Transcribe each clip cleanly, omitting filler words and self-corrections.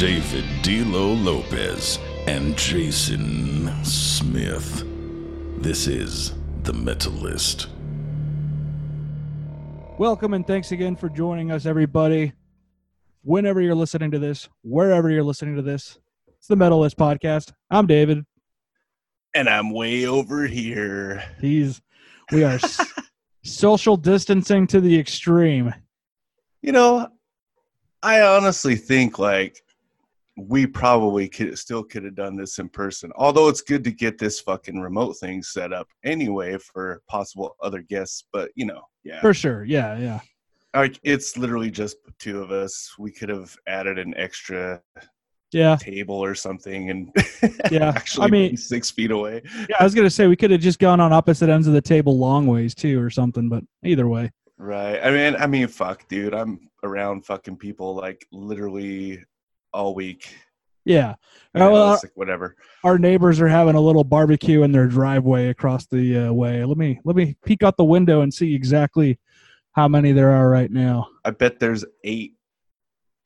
David D'Lo Lopez and Jason Smith. This is The Metalist. Welcome and thanks again for joining us, everybody. Whenever you're listening to this, wherever you're listening to this, it's The Metalist Podcast. I'm David. And I'm way over here. We are social distancing to the extreme. You know, I honestly think like we probably could have done this in person. Although it's good to get this fucking remote thing set up anyway for possible other guests. But, you know, yeah. For sure. Yeah, yeah. Like, it's literally just two of us. We could have added an extra table or something and actually be 6 feet away. Yeah, I was going to say we could have just gone on opposite ends of the table long ways too or something, but either way. Right. I mean, fuck, dude. I'm around fucking people like literally all week. Yeah. Like, whatever. Our neighbors are having a little barbecue in their driveway across the way. Let me peek out the window and see exactly how many there are right now. I bet there's 8.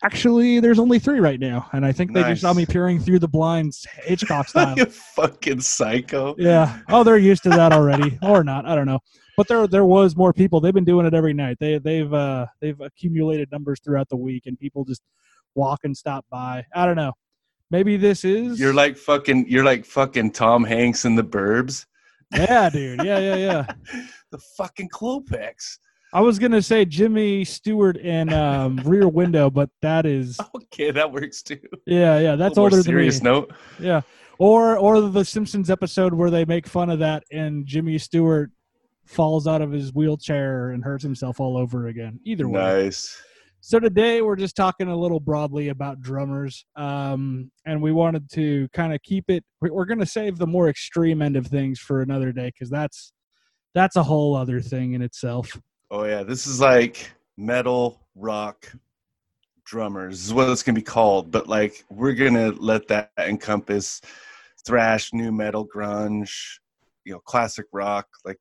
Actually, there's only 3 right now, and I think they just saw me peering through the blinds Hitchcock style. You fucking psycho. Yeah. Oh, they're used to that already, or not. I don't know. But there was more people. They've been doing it every night. They've accumulated numbers throughout the week, and people just walk and stop by. I don't know. Maybe this is. You're like fucking Tom Hanks in The Burbs. Yeah, dude. Yeah. The fucking Klopex. I was going to say Jimmy Stewart and Rear Window, but that is... Okay, that works too. Yeah, that's older than me. Serious note. Yeah, or the Simpsons episode where they make fun of that and Jimmy Stewart falls out of his wheelchair and hurts himself all over again. Either way. Nice. So today we're just talking a little broadly about drummers, and we wanted to kind of keep it... We're going to save the more extreme end of things for another day because that's a whole other thing in itself. Oh, yeah. This is like metal, rock, drummers. This is what it's going to be called. But, like, we're going to let that encompass thrash, new metal, grunge, you know, classic rock, like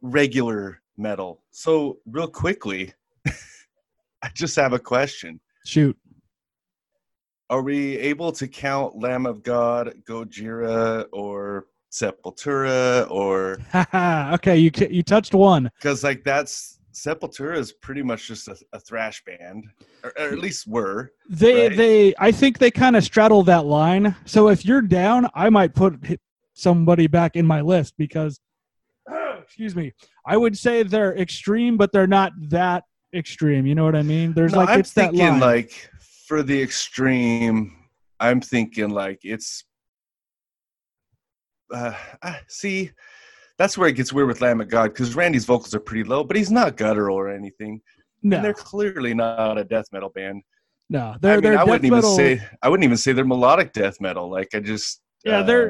regular metal. So, real quickly, I just have a question. Shoot. Are we able to count Lamb of God, Gojira, or... Sepultura or okay, you touched one because like that's Sepultura is pretty much just a thrash band, or at least were they. Right? I think they kind of straddle that line. So if you're down, I might put somebody back in my list because, excuse me, I would say they're extreme, but they're not that extreme. You know what I mean? I'm thinking that line. Like for the extreme, I'm thinking like it's. See, that's where it gets weird with Lamb of God because Randy's vocals are pretty low, but he's not guttural or anything. No. And they're clearly not a death metal band. No, I wouldn't even say they're melodic death metal. Like I just they're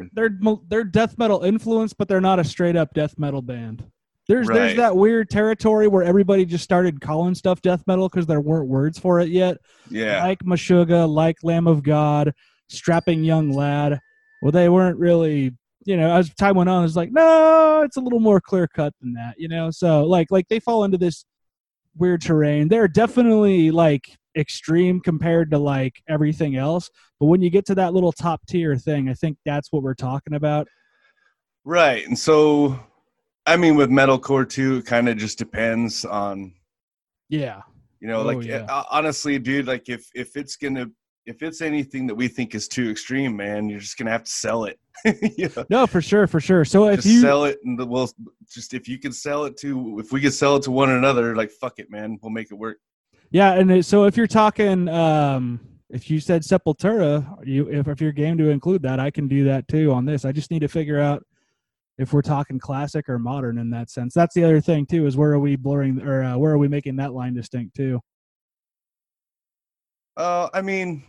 death metal influenced, but they're not a straight up death metal band. There's that weird territory where everybody just started calling stuff death metal because there weren't words for it yet. Yeah, like Meshuggah, like Lamb of God, Strapping Young Lad. Well, they weren't really. You know, as time went on, it's like, no, it's a little more clear cut than that, you know? So like they fall into this weird terrain. They're definitely like extreme compared to like everything else. But when you get to that little top tier thing, I think that's what we're talking about. Right. And so, I mean, with metalcore too, it kind of just depends on, you know, honestly, dude, like if it's anything that we think is too extreme, man, you're just going to have to sell it. You know? No, for sure. So if you sell it, and if we could sell it to one another, like, fuck it, man, we'll make it work. Yeah. And so if you're talking, if you said Sepultura, if you're game to include that, I can do that too on this. I just need to figure out if we're talking classic or modern in that sense. That's the other thing too, is where are we blurring or where are we making that line distinct too? I mean,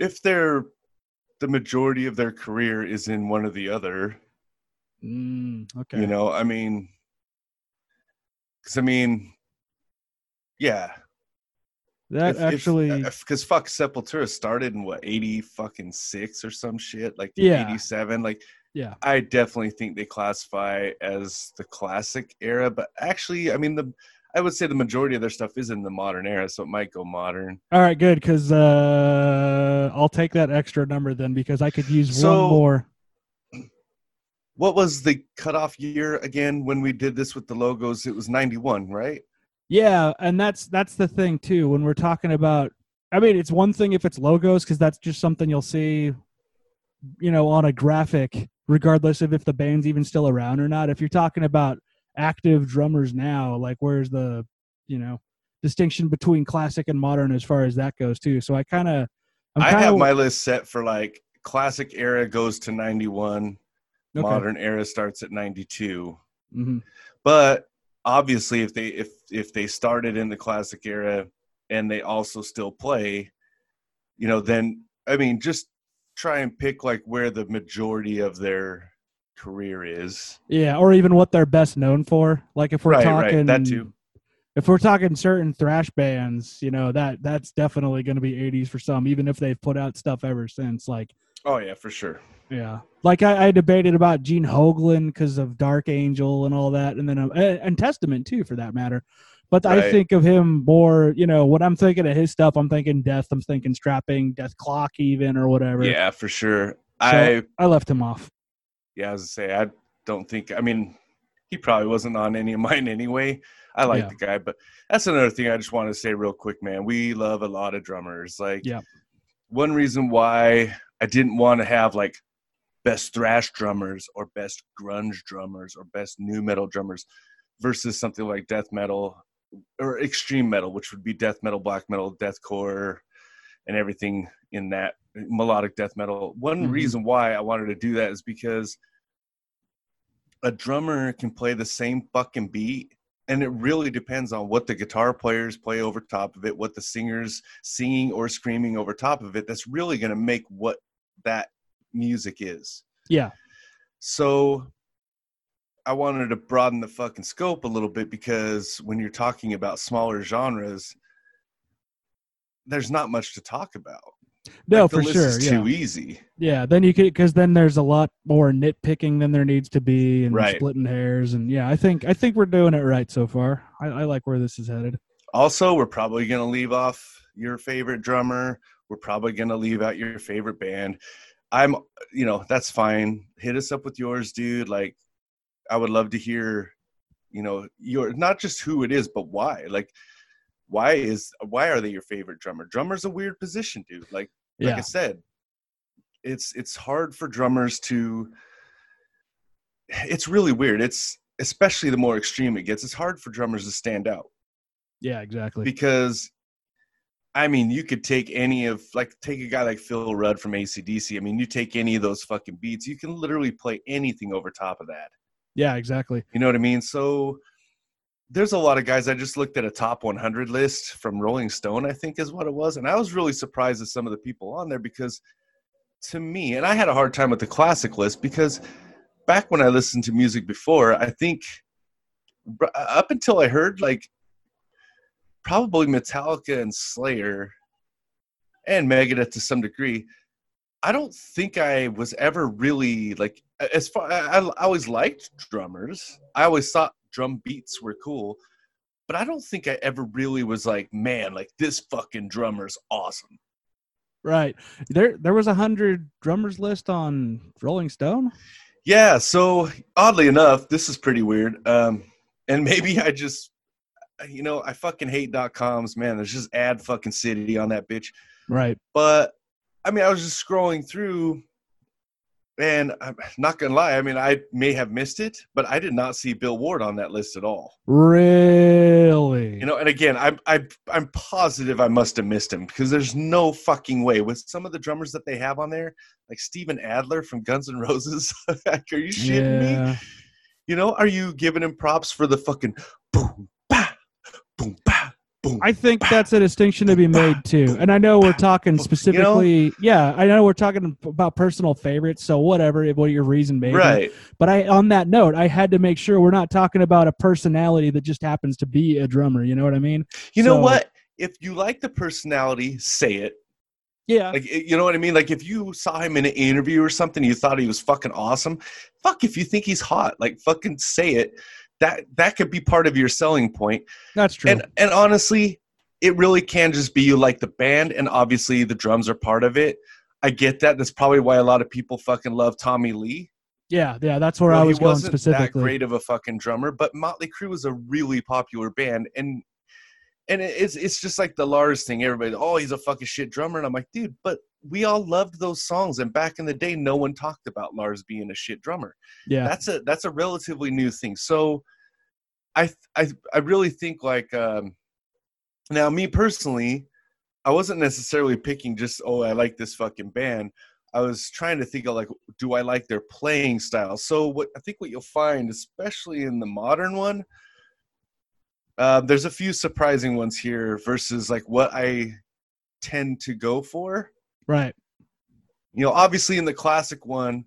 if they're the majority of their career is in one or the other, okay. You know, I mean, yeah. Because fuck, Sepultura started in what 86 or some shit, like 87, like. Yeah, I definitely think they classify as the classic era, but actually, I mean, I would say the majority of their stuff is in the modern era, so it might go modern. All right, good, because I'll take that extra number then, because I could use one more. What was the cutoff year again when we did this with the logos? It was 91, right? Yeah, and that's the thing, too, when we're talking about... I mean, it's one thing if it's logos, because that's just something you'll see, you know, on a graphic, regardless of if the band's even still around or not. If you're talking about active drummers now, like, where's the, you know, distinction between classic and modern as far as that goes, too? So I have my list set for, like, classic era goes to 91, okay. Modern era starts at 92. Mm-hmm. But obviously, if they started in the classic era and they also still play, you know, then, I mean, just try and pick, like, where the majority of their career is. Yeah, or even what they're best known for. Like, if we're talking... Right, that too. If we're talking certain thrash bands, you know, that's definitely going to be 80s for some, even if they've put out stuff ever since. Like, oh, yeah, for sure. Yeah. Like, I debated about Gene Hoglan because of Dark Angel and all that, and then and Testament, too, for that matter. But right. I think of him more, you know, when I'm thinking of his stuff, I'm thinking Death, I'm thinking Strapping, Death Clock even, or whatever. Yeah, for sure. So I left him off. Yeah, I was going to say, I don't think, I mean, he probably wasn't on any of mine anyway. I like the guy, but that's another thing I just want to say real quick, man. We love a lot of drummers. Like, one reason why I didn't want to have, like, best thrash drummers or best grunge drummers or best new metal drummers versus something like death metal or extreme metal, which would be death metal, black metal, deathcore, and everything in that melodic death metal. One reason why I wanted to do that is because a drummer can play the same fucking beat, and it really depends on what the guitar players play over top of it, what the singers singing or screaming over top of it. That's really going to make what that music is. Yeah. So I wanted to broaden the fucking scope a little bit, because when you're talking about smaller genres, there's not much to talk about. No, like, for sure. The list is too easy. Yeah, then you could, because then there's a lot more nitpicking than there needs to be, and splitting hairs, and I think we're doing it right so far. I like where this is headed. Also, we're probably going to leave off your favorite drummer. We're probably going to leave out your favorite band. That's fine. Hit us up with yours, dude. Like, I would love to hear, you know, your, not just who it is, but why. Like, why are they your favorite drummer? Drummer's a weird position, dude. Like I said, it's hard for drummers to. It's really weird. It's, especially the more extreme it gets, it's hard for drummers to stand out. Yeah, exactly. Because, I mean, you could take take a guy like Phil Rudd from AC/DC. I mean, you take any of those fucking beats, you can literally play anything over top of that. Yeah, exactly. You know what I mean? So there's a lot of guys. I just looked at a top 100 list from Rolling Stone, I think is what it was. And I was really surprised at some of the people on there, because to me, and I had a hard time with the classic list, because back when I listened to music before, I think up until I heard, like, probably Metallica and Slayer and Megadeth to some degree, I don't think I was ever really, like, as far, I always liked drummers. I always thought drum beats were cool, but I don't think I ever really was like, man, like, this fucking drummer's awesome. Right. There was 100 drummers list on Rolling Stone. Yeah. So oddly enough, this is pretty weird. And maybe I just, you know, I fucking hate .coms, man. There's just ad fucking city on that bitch. Right. But I mean, I was just scrolling through, and I'm not going to lie, I mean, I may have missed it, but I did not see Bill Ward on that list at all. Really? You know, and again, I'm positive I must have missed him, because there's no fucking way. With some of the drummers that they have on there, like Steven Adler from Guns N' Roses, like, are you shitting me? You know, are you giving him props for the fucking boom, bah, boom, bah? Boom, I think that's a distinction to be made too. And I know we're talking specifically, I know we're talking about personal favorites, so whatever, what your reason may be. Right. But on that note, I had to make sure we're not talking about a personality that just happens to be a drummer. You know what I mean? You know what? If you like the personality, say it. Yeah. Like, you know what I mean? Like, if you saw him in an interview or something, you thought he was fucking awesome. Fuck, if you think he's hot, like, fucking say it. that could be part of your selling point. That's true. And honestly, it really can just be you like the band, and obviously the drums are part of it. I get that. That's probably why a lot of people fucking love Tommy Lee. Yeah, that's where I was going specifically. He wasn't that great of a fucking drummer, but Motley Crue was a really popular band, and it's just like the Lars thing. Everybody, oh, he's a fucking shit drummer, and I'm like, dude, but we all loved those songs, and back in the day, no one talked about Lars being a shit drummer. Yeah, that's a relatively new thing. So, I really think like now me personally, I wasn't necessarily picking just I like this fucking band. I was trying to think of like, do I like their playing style? So what you'll find, especially in the modern one, there's a few surprising ones here versus like what I tend to go for. Right. You know, obviously in the classic one,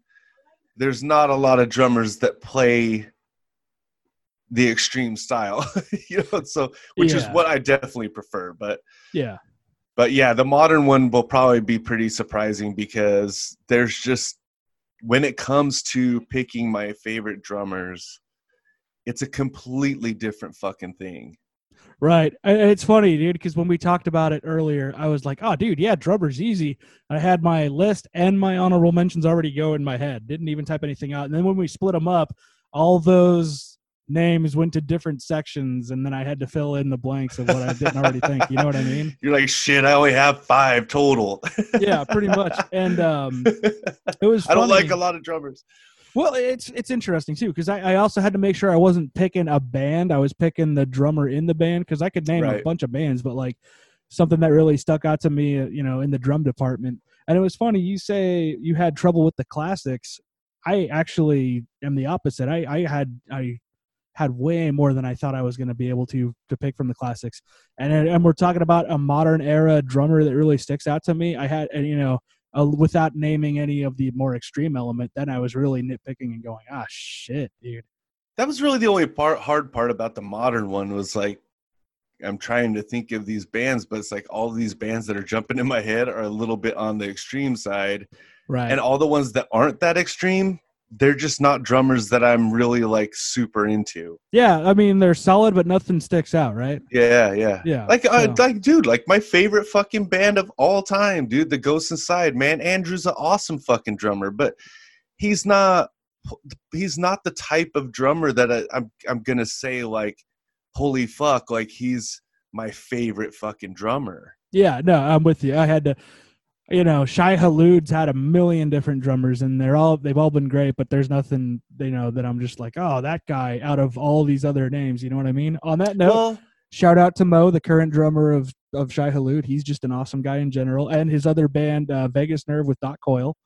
there's not a lot of drummers that play the extreme style, you know, so which is what I definitely prefer, but yeah. But yeah, the modern one will probably be pretty surprising because there's just, when it comes to picking my favorite drummers, it's a completely different fucking thing. Right. And it's funny, dude, because when we talked about it earlier, I was like, oh, dude, yeah, drummer's easy. I had my list and my honorable mentions already go in my head. Didn't even type anything out. And then when we split them up, all those names went to different sections, and then I had to fill in the blanks of what I didn't already think. You know what I mean? You're like, shit, I only have 5 total. Yeah, pretty much. And it was funny. I don't like a lot of drummers. Well, it's interesting too, because I also had to make sure I wasn't picking a band. I was picking the drummer in the band, because I could name a bunch of bands, but like something that really stuck out to me, you know, in the drum department. And it was funny. You say you had trouble with the classics. I actually am the opposite. I had way more than I thought I was going to be able to pick from the classics. And we're talking about a modern era drummer that really sticks out to me. I had, you know, without naming any of the more extreme element, then I was really nitpicking and going, ah, shit, dude. That was really the only hard part about the modern one was like, I'm trying to think of these bands, but it's like all these bands that are jumping in my head are a little bit on the extreme side. Right. And all the ones that aren't that extreme, they're just not drummers that I'm really like super into. Yeah, I mean they're solid, but nothing sticks out, right? Yeah. Like, dude, my favorite fucking band of all time, dude, the Ghosts Inside. Man, Andrew's an awesome fucking drummer, but he's not the type of drummer that I'm gonna say like, holy fuck, like he's my favorite fucking drummer. Yeah, no, I'm with you. I had to. You know, Shai Hulud's had a million different drummers, and they've all been great. But there's nothing, you know, that I'm just like, oh, that guy out of all these other names. You know what I mean? On that note, shout out to Mo, the current drummer of Shai Hulud. He's just an awesome guy in general, and his other band, Vegas Nerve, with Dot Coyle.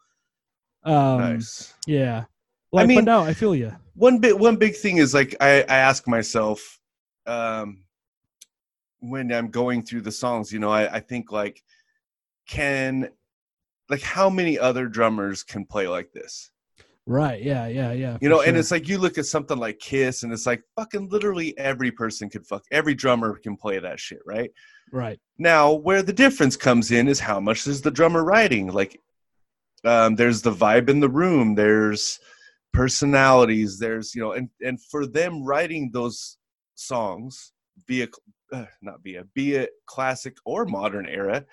Nice. Yeah. Like, I mean, but no, I feel you. One big thing is like I ask myself when I'm going through the songs. You know, I think like. How many other drummers can play like this? Right. Yeah. You know, sure. And it's like, you look at something like Kiss and it's like fucking literally every drummer can play that shit. Right. Right. Now where the difference comes in is how much is the drummer writing? Like there's the vibe in the room, there's personalities, there's, you know, and for them writing those songs be it classic or modern era,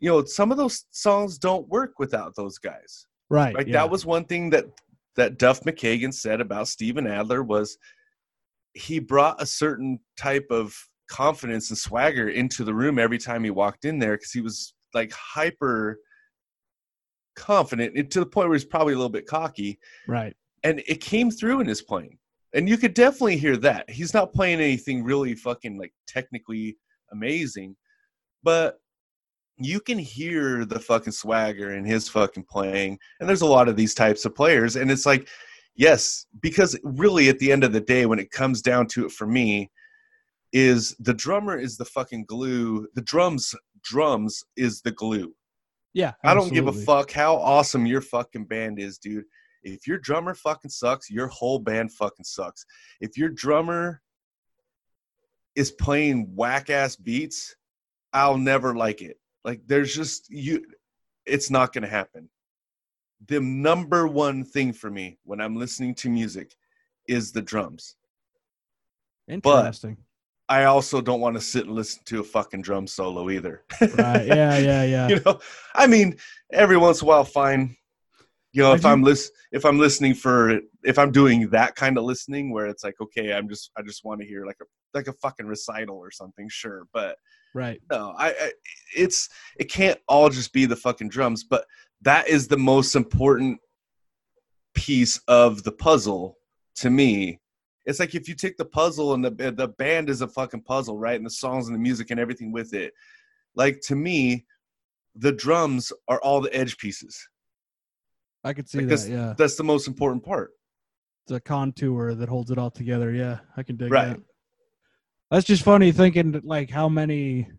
you know, some of those songs don't work without those guys. Right. Like that was one thing that Duff McKagan said about Steven Adler was he brought a certain type of confidence and swagger into the room every time he walked in there, because he was like hyper confident to the point where he's probably a little bit cocky. Right. And it came through in his playing. And you could definitely hear that. He's not playing anything really fucking like technically amazing, but you can hear the fucking swagger in his fucking playing. And there's a lot of these types of players. And it's like, yes, because really at the end of the day, when it comes down to it for me, is the drummer is the fucking glue. The drums is the glue. Yeah. Absolutely. I don't give a fuck how awesome your fucking band is, dude. If your drummer fucking sucks, your whole band fucking sucks. If your drummer is playing whack ass beats, I'll never like it. Like there's just it's not going to happen. The number one thing for me when I'm listening to music is the drums. Interesting. But I also don't want to sit and listen to a fucking drum solo either. Right. Yeah. You know, I mean, every once in a while, fine. You know, if I'm doing that kind of listening where it's like, okay, I just want to hear like a fucking recital or something. Sure. But right. No, it can't all just be the fucking drums, but that is the most important piece of the puzzle to me. It's like, if you take the puzzle and the band is a fucking puzzle, right? And the songs and the music and everything with it. Like, to me, the drums are all the edge pieces. I could see that, yeah. That's the most important part. It's a contour that holds it all together. Yeah, I can dig that. That's just funny thinking, like, how many...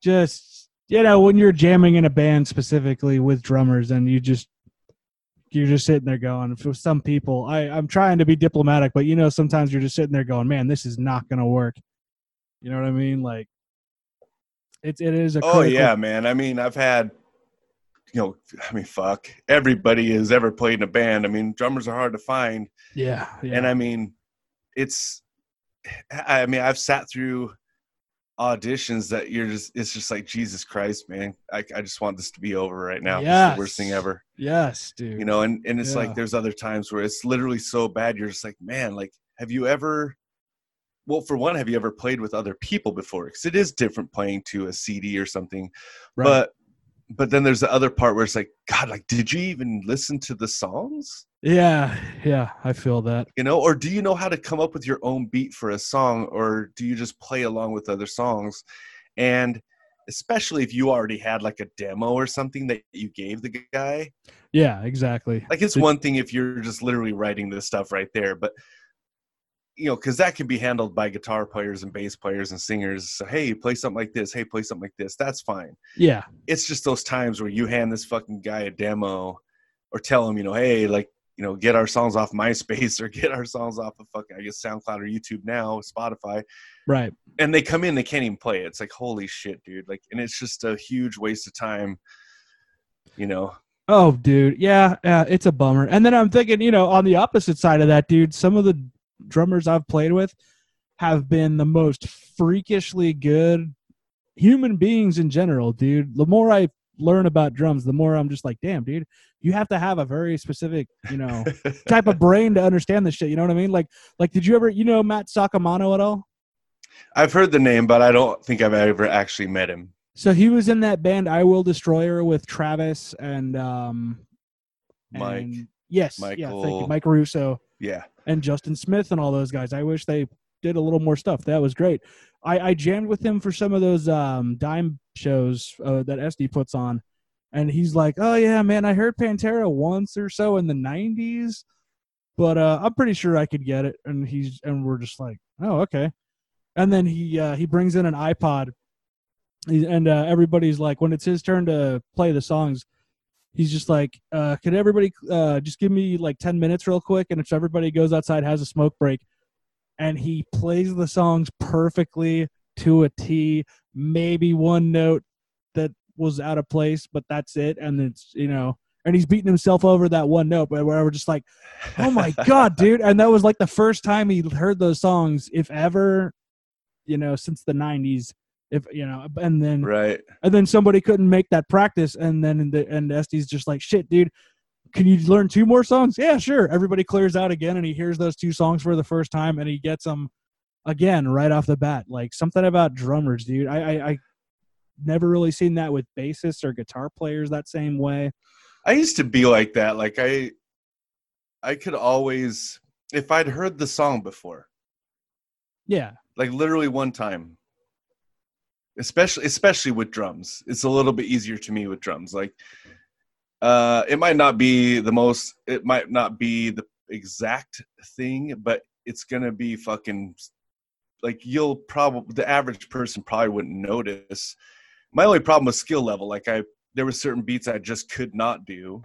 just, you know, when you're jamming in a band specifically with drummers and you're just sitting there going, for some people, I'm trying to be diplomatic, but, you know, sometimes you're just sitting there going, man, this is not going to work. You know what I mean? Like, it is a critical... Oh, yeah, man. I mean, I've had... You know, I mean, fuck, everybody has ever played in a band. I mean, drummers are hard to find. Yeah. And I mean, I've sat through auditions that it's just like, Jesus Christ, man, I just want this to be over right now. Yes. It's the worst thing ever. Yes, dude. You know, and it's like, there's other times where it's literally so bad. You're just like, man, like, have you ever played with other people before? Because it is different playing to a CD or something. Right. But then there's the other part where it's like, God, like, did you even listen to the songs? Yeah, I feel that. You know, or do you know how to come up with your own beat for a song, or do you just play along with other songs? And especially if you already had like a demo or something that you gave the guy. Yeah, exactly. Like, it's one thing if you're just literally writing this stuff right there, but, you know, because that can be handled by guitar players and bass players and singers. So, hey, play something like this. Hey, play something like this. That's fine. Yeah. It's just those times where you hand this fucking guy a demo or tell him, you know, hey, like, you know, get our songs off MySpace or get our songs off of fucking, I guess, SoundCloud or YouTube now, Spotify. Right. And they come in, they can't even play it. It's like, holy shit, dude. Like, and it's just a huge waste of time, you know. Oh, dude. Yeah, it's a bummer. And then I'm thinking, you know, on the opposite side of that, dude, some of the drummers I've played with have been the most freakishly good human beings in general, dude. The more I learn about drums, the more I'm just like, damn, dude, you have to have a very specific, you know, type of brain to understand this shit. You know what I mean? Like, did you ever, you know, Matt Sakamano at all? I've heard the name, but I don't think I've ever actually met him. So he was in that band, I Will Destroyer, with Travis and Mike. And, yes. Michael. Yeah, thank you. Mike Russo. Yeah. And Justin Smith and all those guys. I wish they did a little more stuff. That was great. I jammed with him for some of those dime shows that SD puts on. And he's like, oh, yeah, man, I heard Pantera once or so in the 90s, but I'm pretty sure I could get it. And we're just like, oh, okay. And then he brings in an iPod. And everybody's like, when it's his turn to play the songs, he's just like, could everybody just give me like 10 minutes real quick? And if everybody goes outside, has a smoke break, and he plays the songs perfectly to a T, maybe one note that was out of place, but that's it. And it's, you know, and he's beating himself over that one note, but we're just like, oh my God, dude. And that was like the first time he heard those songs, if ever, you know, since the 90s. If you know, and then right, and then somebody couldn't make that practice, and then and Esty's just like, shit, dude, can you learn two more songs? Yeah, sure. Everybody clears out again, and he hears those two songs for the first time, and he gets them again right off the bat. Like, something about drummers, dude. I never really seen that with bassists or guitar players that same way. I used to be like that. Like, I could always, if I'd heard the song before. Yeah. Like, literally one time. Especially with drums, it's a little bit easier to me with drums. Like, it might not be the most, it might not be the exact thing, but it's gonna be fucking like, the average person probably wouldn't notice. My only problem was skill level. Like, there were certain beats I just could not do.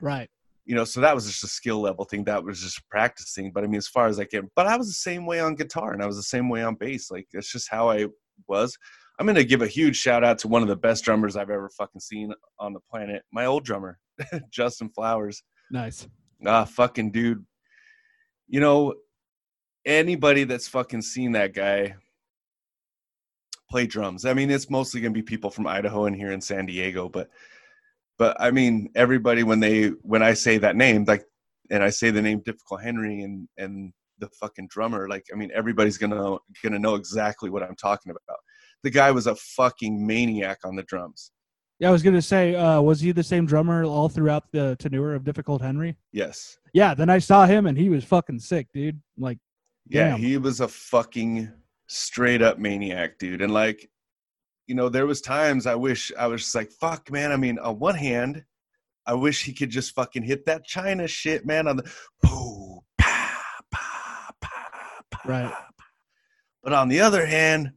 Right. You know, so that was just a skill level thing. That was just practicing. But I mean, as far as I can, but I was the same way on guitar, and I was the same way on bass. Like, that's just how I was. I'm going to give a huge shout out to one of the best drummers I've ever fucking seen on the planet. My old drummer, Justin Flowers. Nice. Fucking dude. You know, anybody that's fucking seen that guy play drums. I mean, it's mostly going to be people from Idaho and here in San Diego, but I mean, everybody, when I say that name, like, and I say the name Difficult Henry and the fucking drummer, like, I mean, everybody's gonna know exactly what I'm talking about. The guy was a fucking maniac on the drums. Yeah, I was gonna say, was he the same drummer all throughout the tenure of Difficult Henry? Yes. Yeah, then I saw him and he was fucking sick, dude. Like, damn. Yeah, he was a fucking straight up maniac, dude. And like, you know, there was times I wish I was just like, fuck, man. I mean, on one hand, I wish he could just fucking hit that China shit, man, on the poo, pa, pa, pa, pa. Right. But on the other hand,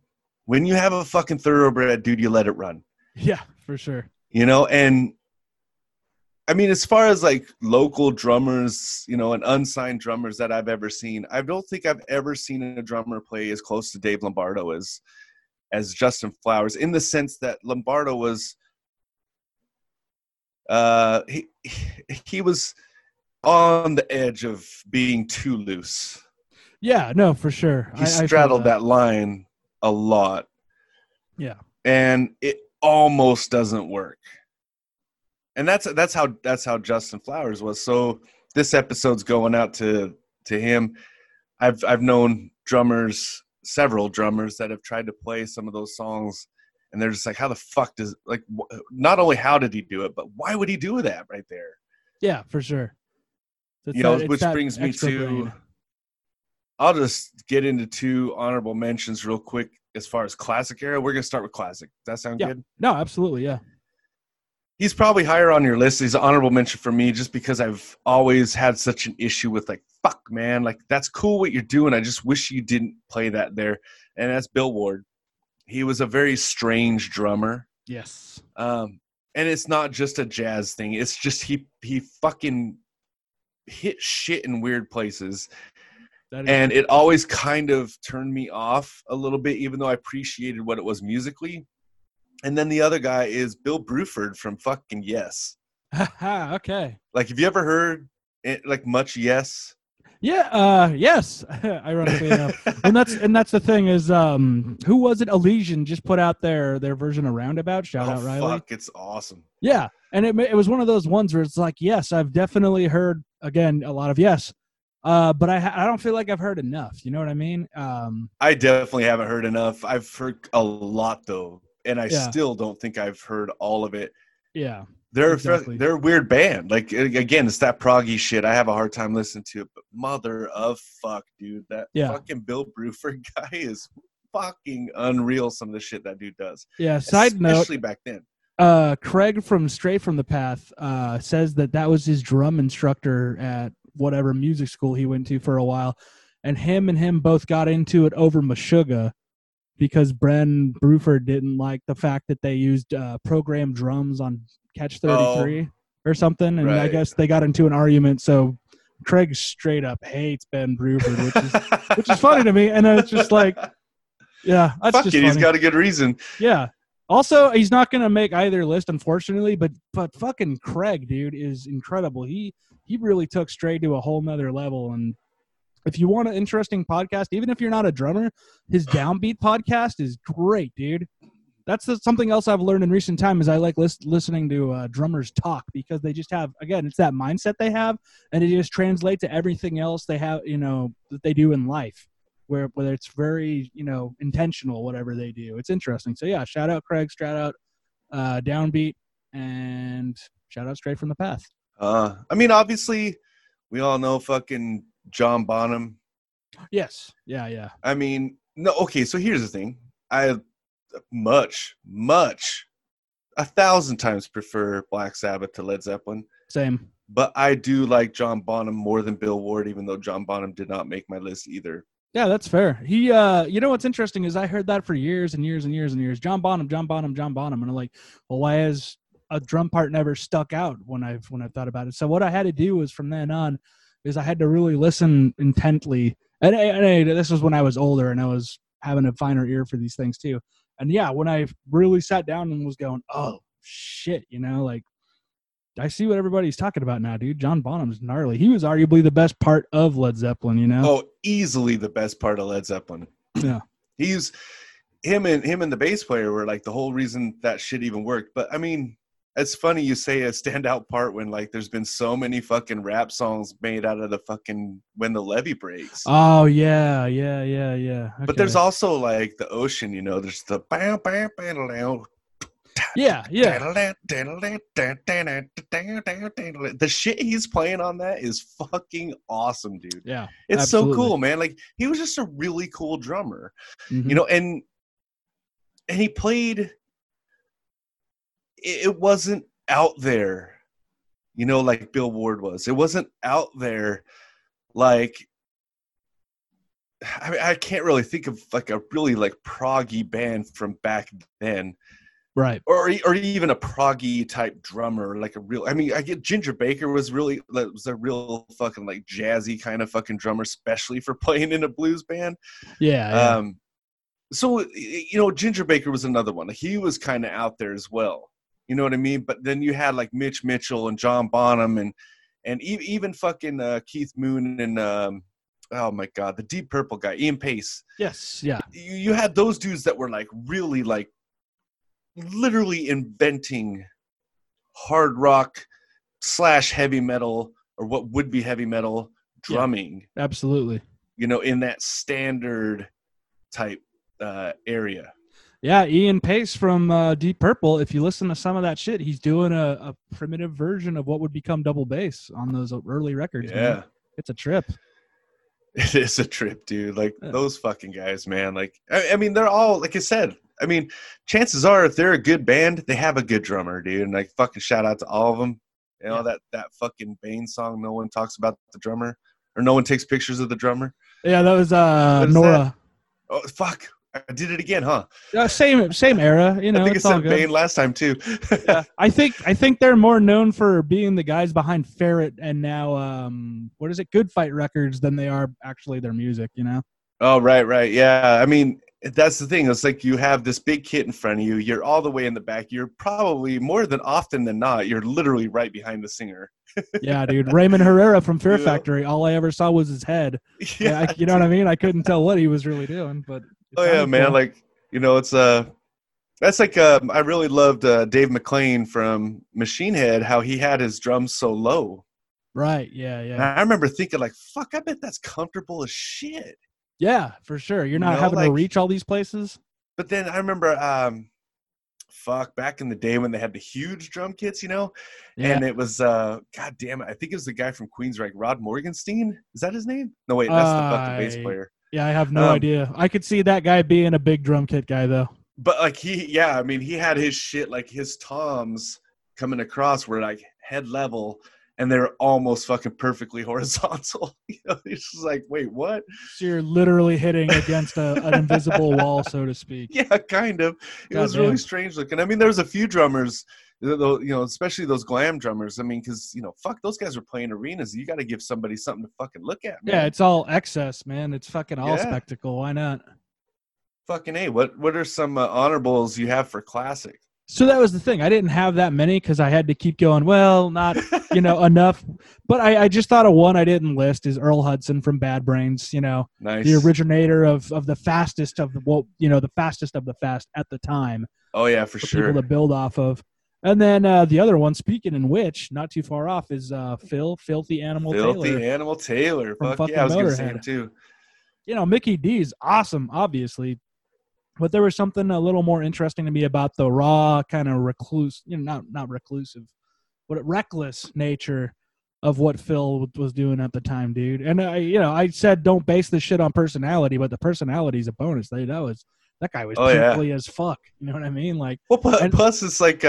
when you have a fucking thoroughbred, dude, you let it run. Yeah, for sure. You know, and I mean, as far as like local drummers, you know, and unsigned drummers that I've ever seen, I don't think I've ever seen a drummer play as close to Dave Lombardo as Justin Flowers, in the sense that Lombardo was, he was on the edge of being too loose. Yeah, no, for sure. He straddled that line a lot. Yeah. And it almost doesn't work. And that's how Justin Flowers was. So this episode's going out to him. I've known drummers, several drummers that have tried to play some of those songs, and they're just like, how the fuck does, like, not only how did he do it, but why would he do that right there? Yeah, for sure. It's, you know, which brings me to brain. I'll just get into two honorable mentions real quick as far as classic era. We're gonna start with classic. Does that sound good? No, absolutely, yeah. He's probably higher on your list. He's an honorable mention for me just because I've always had such an issue with, like, fuck, man, like, that's cool what you're doing. I just wish you didn't play that there. And that's Bill Ward. He was a very strange drummer. Yes. And it's not just a jazz thing. It's just he fucking hit shit in weird places. And it always kind of turned me off a little bit, even though I appreciated what it was musically. And then the other guy is Bill Bruford from fucking Yes. Okay. Like, have you ever heard much Yes? Yeah. Yes. Ironically enough. And that's the thing is, who was it? Elysian just put out their version of Roundabout. Shout out, Riley. Fuck, it's awesome. Yeah. And it was one of those ones where it's like, yes, I've definitely heard, again, a lot of Yes. But I don't feel like I've heard enough. You know what I mean? I definitely haven't heard enough. I've heard a lot, though. And I still don't think I've heard all of it. Yeah, they're a weird band. Like, again, it's that proggy shit. I have a hard time listening to it. But mother of fuck, dude, that fucking Bill Bruford guy is fucking unreal. Some of the shit that dude does. Yeah. Side note, especially back then. Craig from Straight from the Path says that was his drum instructor at whatever music school he went to for a while, and him both got into it over Meshuggah, because Bill Bruford didn't like the fact that they used programmed drums on Catch 33 or something. And right. I guess they got into an argument. So Craig straight up hates Bill Bruford, which is funny to me. And it's just like, yeah, that's fuck just it. Funny. He's got a good reason. Yeah. Also, he's not going to make either list, unfortunately, but fucking Craig, dude, is incredible. He really took Stray to a whole nother level. And if you want an interesting podcast, even if you're not a drummer, his Downbeat podcast is great, dude. That's something else I've learned in recent time is I like listening to drummers talk, because they just have, again, it's that mindset they have, and it just translates to everything else they have, you know, that they do in life, whether it's very, you know, intentional, whatever they do. It's interesting. So, yeah, shout out Craig, shout out Downbeat, and shout out Straight from the Path. I mean, obviously, we all know fucking John Bonham. Yes. Yeah, yeah. I mean, no, okay, so here's the thing. I much 1,000 times prefer Black Sabbath to Led Zeppelin. Same. But I do like John Bonham more than Bill Ward, even though John Bonham did not make my list either. Yeah, that's fair. He, you know, what's interesting is I heard that for years and years and years and years. John Bonham. And I'm like, well, why has a drum part never stuck out when I've thought about it? So what I had to do was from then on is I had to really listen intently. And this was when I was older and I was having a finer ear for these things too. And yeah, when I really sat down and was going, oh shit, you know, like I see what everybody's talking about now, dude. John Bonham's gnarly. He was arguably the best part of Led Zeppelin, you know? Oh, easily the best part of Led Zeppelin. Yeah. He's him and the bass player were like the whole reason that shit even worked. But I mean, it's funny you say a standout part when like there's been so many fucking rap songs made out of the fucking When the Levee Breaks. Oh yeah. Okay. But there's also like the ocean, you know, there's the bam bam bam. Yeah. The shit he's playing on that is fucking awesome, dude. Yeah. It's absolutely. So cool, man. Like, he was just a really cool drummer. Mm-hmm. You know, and he played, it wasn't out there, you know, like Bill Ward was. It wasn't out there like, I mean, I can't really think of like a really like proggy band from back then. Right. Or even a proggy type drummer, like a real, I mean, I get Ginger Baker was a real fucking like jazzy kind of fucking drummer, especially for playing in a blues band. Yeah. So, you know, Ginger Baker was another one. He was kind of out there as well. You know what I mean? But then you had like Mitch Mitchell and John Bonham and even fucking Keith Moon and, oh my God, the Deep Purple guy, Ian Pace. Yes. Yeah. You had those dudes that were like really like, literally inventing hard rock / heavy metal or what would be heavy metal drumming. Yeah, absolutely. You know, in that standard type area. Yeah. Ian Pace from Deep Purple. If you listen to some of that shit, he's doing a primitive version of what would become double bass on those early records. Yeah. Man. It's a trip. It is a trip, dude. Like those fucking guys, man. Like, I mean, they're all, like I said, I mean, chances are, if they're a good band, they have a good drummer, dude. And like, fucking shout out to all of them. You know, that fucking Bane song, no one talks about the drummer, or no one takes pictures of the drummer. Yeah, that was Nora. That? Oh fuck, I did it again, huh? Same era, you know. I think it's all good. Bane last time too. Yeah, I think they're more known for being the guys behind Ferret and now what is it, Good Fight Records, than they are actually their music, you know. Oh right, yeah. I mean. That's the thing. It's like you have this big kit in front of you. You're all the way in the back. You're probably more than often than not, you're literally right behind the singer. Yeah, dude. Raymond Herrera from Fear Factory. All I ever saw was his head. Yeah, you know what I mean? I couldn't tell what he was really doing. But oh yeah, man. Cool. Like, you know, it's that's like I really loved Dave McClain from Machine Head, how he had his drums so low. Right. Yeah. And I remember thinking like, fuck, I bet that's comfortable as shit. Yeah, for sure. You're not having like, to reach all these places. But then I remember, back in the day when they had the huge drum kits, you know, and it was, God damn it. I think it was the guy from Queensrÿche, Rod Morgenstein. Is that his name? No, wait, that's the fucking bass player. Yeah, I have no idea. I could see that guy being a big drum kit guy though. But like he had his shit, like his toms coming across were like head level. And they're almost fucking perfectly horizontal. You know, it's just like, wait, what? So you're literally hitting against an invisible wall, so to speak. Yeah, kind of. It was really strange looking. I mean, there was a few drummers, you know, especially those glam drummers. I mean, because, you know, fuck, those guys were playing arenas. You got to give somebody something to fucking look at, man. Yeah, it's all excess, man. It's fucking all spectacle. Why not? Fucking A. What are some honorables you have for classic? So that was the thing. I didn't have that many because I had to keep going, well, not, you know, enough. But I just thought of one I didn't list is Earl Hudson from Bad Brains, you know, the originator of the fastest of the, well, you know, the fastest of the fast at the time. Oh, yeah, for sure. People to build off of. And then the other one, speaking in which, not too far off, is Filthy Animal Taylor. Filthy Animal Taylor. Fuck yeah, I was going to say him too. You know, Mickey D's awesome, obviously. But there was something a little more interesting to me about the raw kind of recluse, you know, not reclusive, but reckless nature of what Phil was doing at the time, dude. And I said, don't base this shit on personality, but the personality is a bonus. That guy was simply as fuck. You know what I mean? Like, well, plus it's like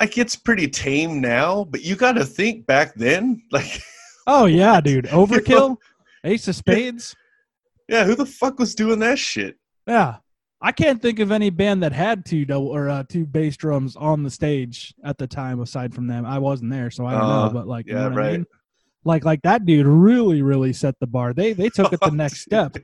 it's pretty tame now, but you got to think back then, like, oh yeah, dude, Overkill, you know? Ace of Spades. Yeah, who the fuck was doing that shit? Yeah, I can't think of any band that had two bass drums on the stage at the time aside from them. I wasn't there, so I don't know. But like, you know what I mean? Like that dude really, really set the bar. They took it the next step.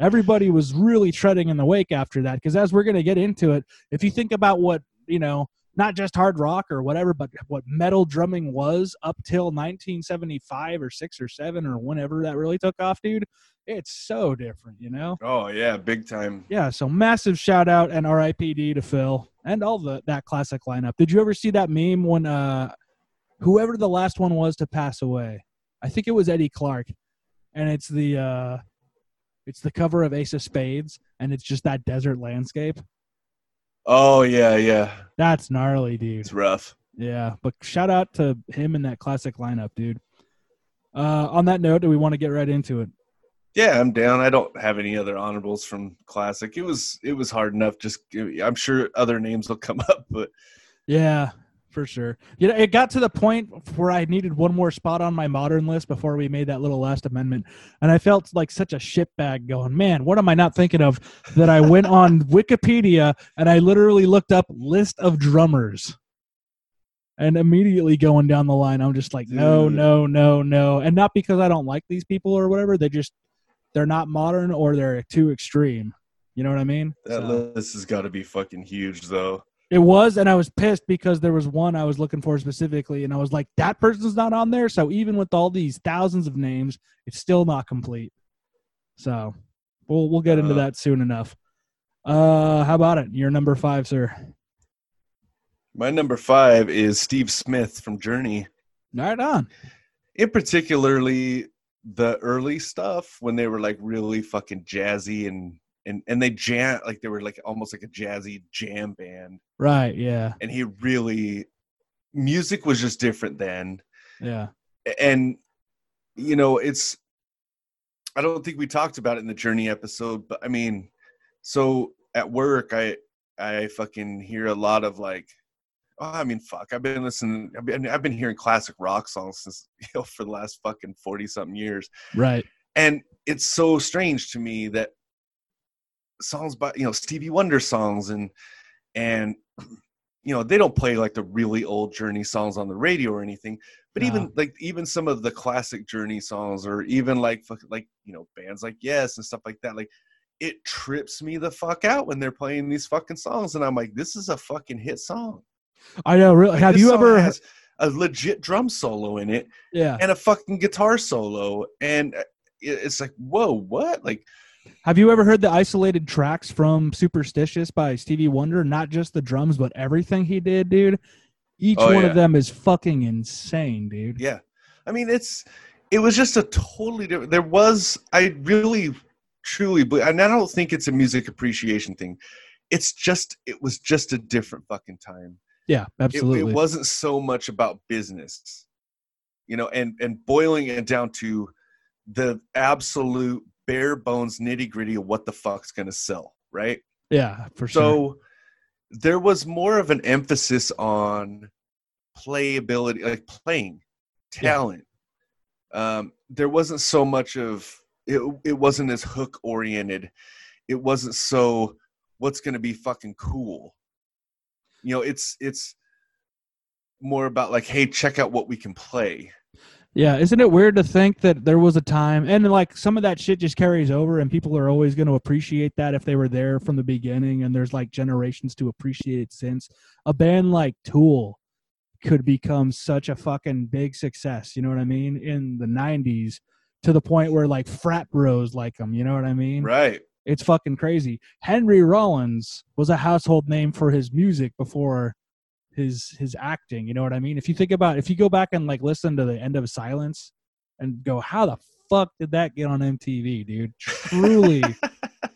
Everybody was really treading in the wake after that because as we're gonna get into it, if you think about what you know not just hard rock or whatever, but what metal drumming was up till 1975 or 6 or 7 or whenever that really took off, dude. It's so different, you know? Oh, yeah, big time. Yeah, so massive shout out and RIPD to Phil and all that classic lineup. Did you ever see that meme when whoever the last one was to pass away? I think it was Eddie Clark, and it's the cover of Ace of Spades, and it's just that desert landscape. Oh, yeah, yeah. That's gnarly, dude. It's rough. Yeah, but shout out to him and that classic lineup, dude. On that note, do we want to get right into it? Yeah, I'm down. I don't have any other honorables from classic. It was hard enough. Just, I'm sure other names will come up, but yeah, for sure. You know, it got to the point where I needed one more spot on my modern list before we made that little last amendment, and I felt like such a shitbag going, man, what am I not thinking of, that I went on Wikipedia and I literally looked up list of drummers. And immediately going down the line, I'm just like, no. And not because I don't like these people or whatever. They're not modern or they're too extreme. You know what I mean? That list has got to be fucking huge, though. It was, and I was pissed because there was one I was looking for specifically, and I was like, that person's not on there, so even with all these thousands of names, it's still not complete. So we'll get into that soon enough. How about it? Your number 5, sir. My number 5 is Steve Smith from Journey. Right on. It particularly the early stuff when they were like really fucking jazzy and they jam, like they were like almost like a jazzy jam band. Right. Yeah. And he really, music was just different then. Yeah. And you know, I don't think we talked about it in the Journey episode, but I mean, so at work, I fucking hear a lot of like, I've been listening. I've been hearing classic rock songs since, for the last fucking 40-something years. Right. And it's so strange to me that songs by, Stevie Wonder songs and they don't play like the really old Journey songs on the radio or anything, but even some of the classic Journey songs or even like bands like Yes and stuff like that, like, it trips me the fuck out when they're playing these fucking songs. And I'm like, this is a fucking hit song. I know, really. Like, have you ever has a legit drum solo in it? Yeah, and a fucking guitar solo, and it's like, whoa, what? Like, have you ever heard the isolated tracks from "Superstitious" by Stevie Wonder? Not just the drums, but everything he did, dude. Each one of them is fucking insane, dude. Yeah, I mean, it was just a totally different. There was, I really, truly believe, and I don't think it's a music appreciation thing. It was just a different fucking time. Yeah, absolutely. It wasn't so much about business, and boiling it down to the absolute bare bones nitty gritty of what the fuck's going to sell, right? Yeah, for sure. So there was more of an emphasis on playability, like playing, talent. Yeah. There wasn't so much of it. It wasn't as hook oriented. It wasn't so what's going to be fucking cool. It's more about like, hey, check out what we can play. Yeah, isn't it weird to think that there was a time, and like some of that shit just carries over, and people are always going to appreciate that if they were there from the beginning, and there's like generations to appreciate it since. A band like Tool could become such a fucking big success, you know what I mean, in the 90s, to the point where like frat bros like them, you know what I mean? Right. It's fucking crazy. Henry Rollins was a household name for his music before his acting. You know what I mean? If you think about, if you go back and like listen to the end of Silence and go, how the fuck did that get on MTV, dude? Truly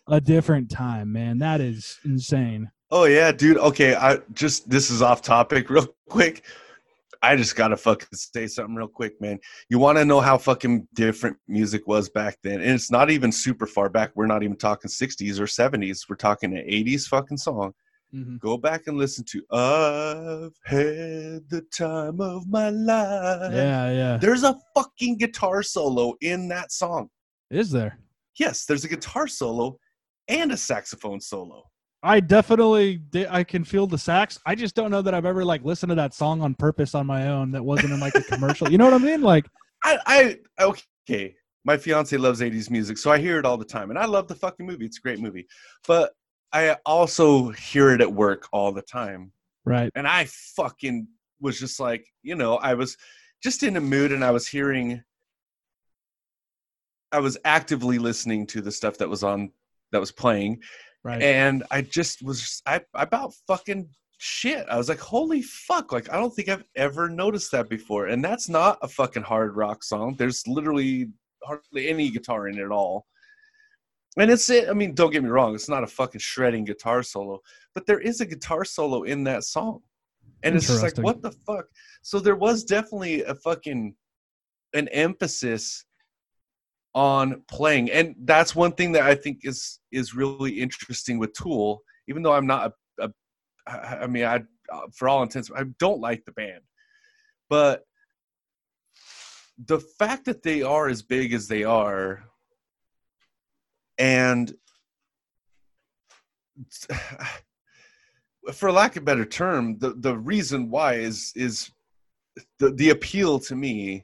a different time, man. That is insane. Oh yeah, dude. Okay. This is off topic real quick. I just got to fucking say something real quick, man. You want to know how fucking different music was back then? And it's not even super far back. We're not even talking 60s or 70s. We're talking an 80s fucking song. Mm-hmm. Go back and listen to I've Had the Time of My Life. Yeah, yeah. There's a fucking guitar solo in that song. Is there? Yes, there's a guitar solo and a saxophone solo. I definitely I can feel the sax. I just don't know that I've ever like listened to that song on purpose on my own that wasn't in like a commercial. You know what I mean? Like okay. My fiance loves 80s music, so I hear it all the time, and I love the fucking movie. It's a great movie. But I also hear it at work all the time. Right. And I fucking was just like, you know, I was just in a mood and I was hearing, I was actively listening to the stuff that was on, that was playing. Right. And I just was, I about fucking shit. I was like, holy fuck. Like, I don't think I've ever noticed that before. And that's not a fucking hard rock song. There's literally hardly any guitar in it at all. And it's it. I mean, don't get me wrong. It's not a fucking shredding guitar solo, but there is a guitar solo in that song. And it's just like, what the fuck? So there was definitely a fucking, an emphasis on playing. And that's one thing that I think is really interesting with Tool, even though I'm not I mean, for all intents, I don't like the band, but the fact that they are as big as they are, and for lack of a better term, the reason why is the appeal to me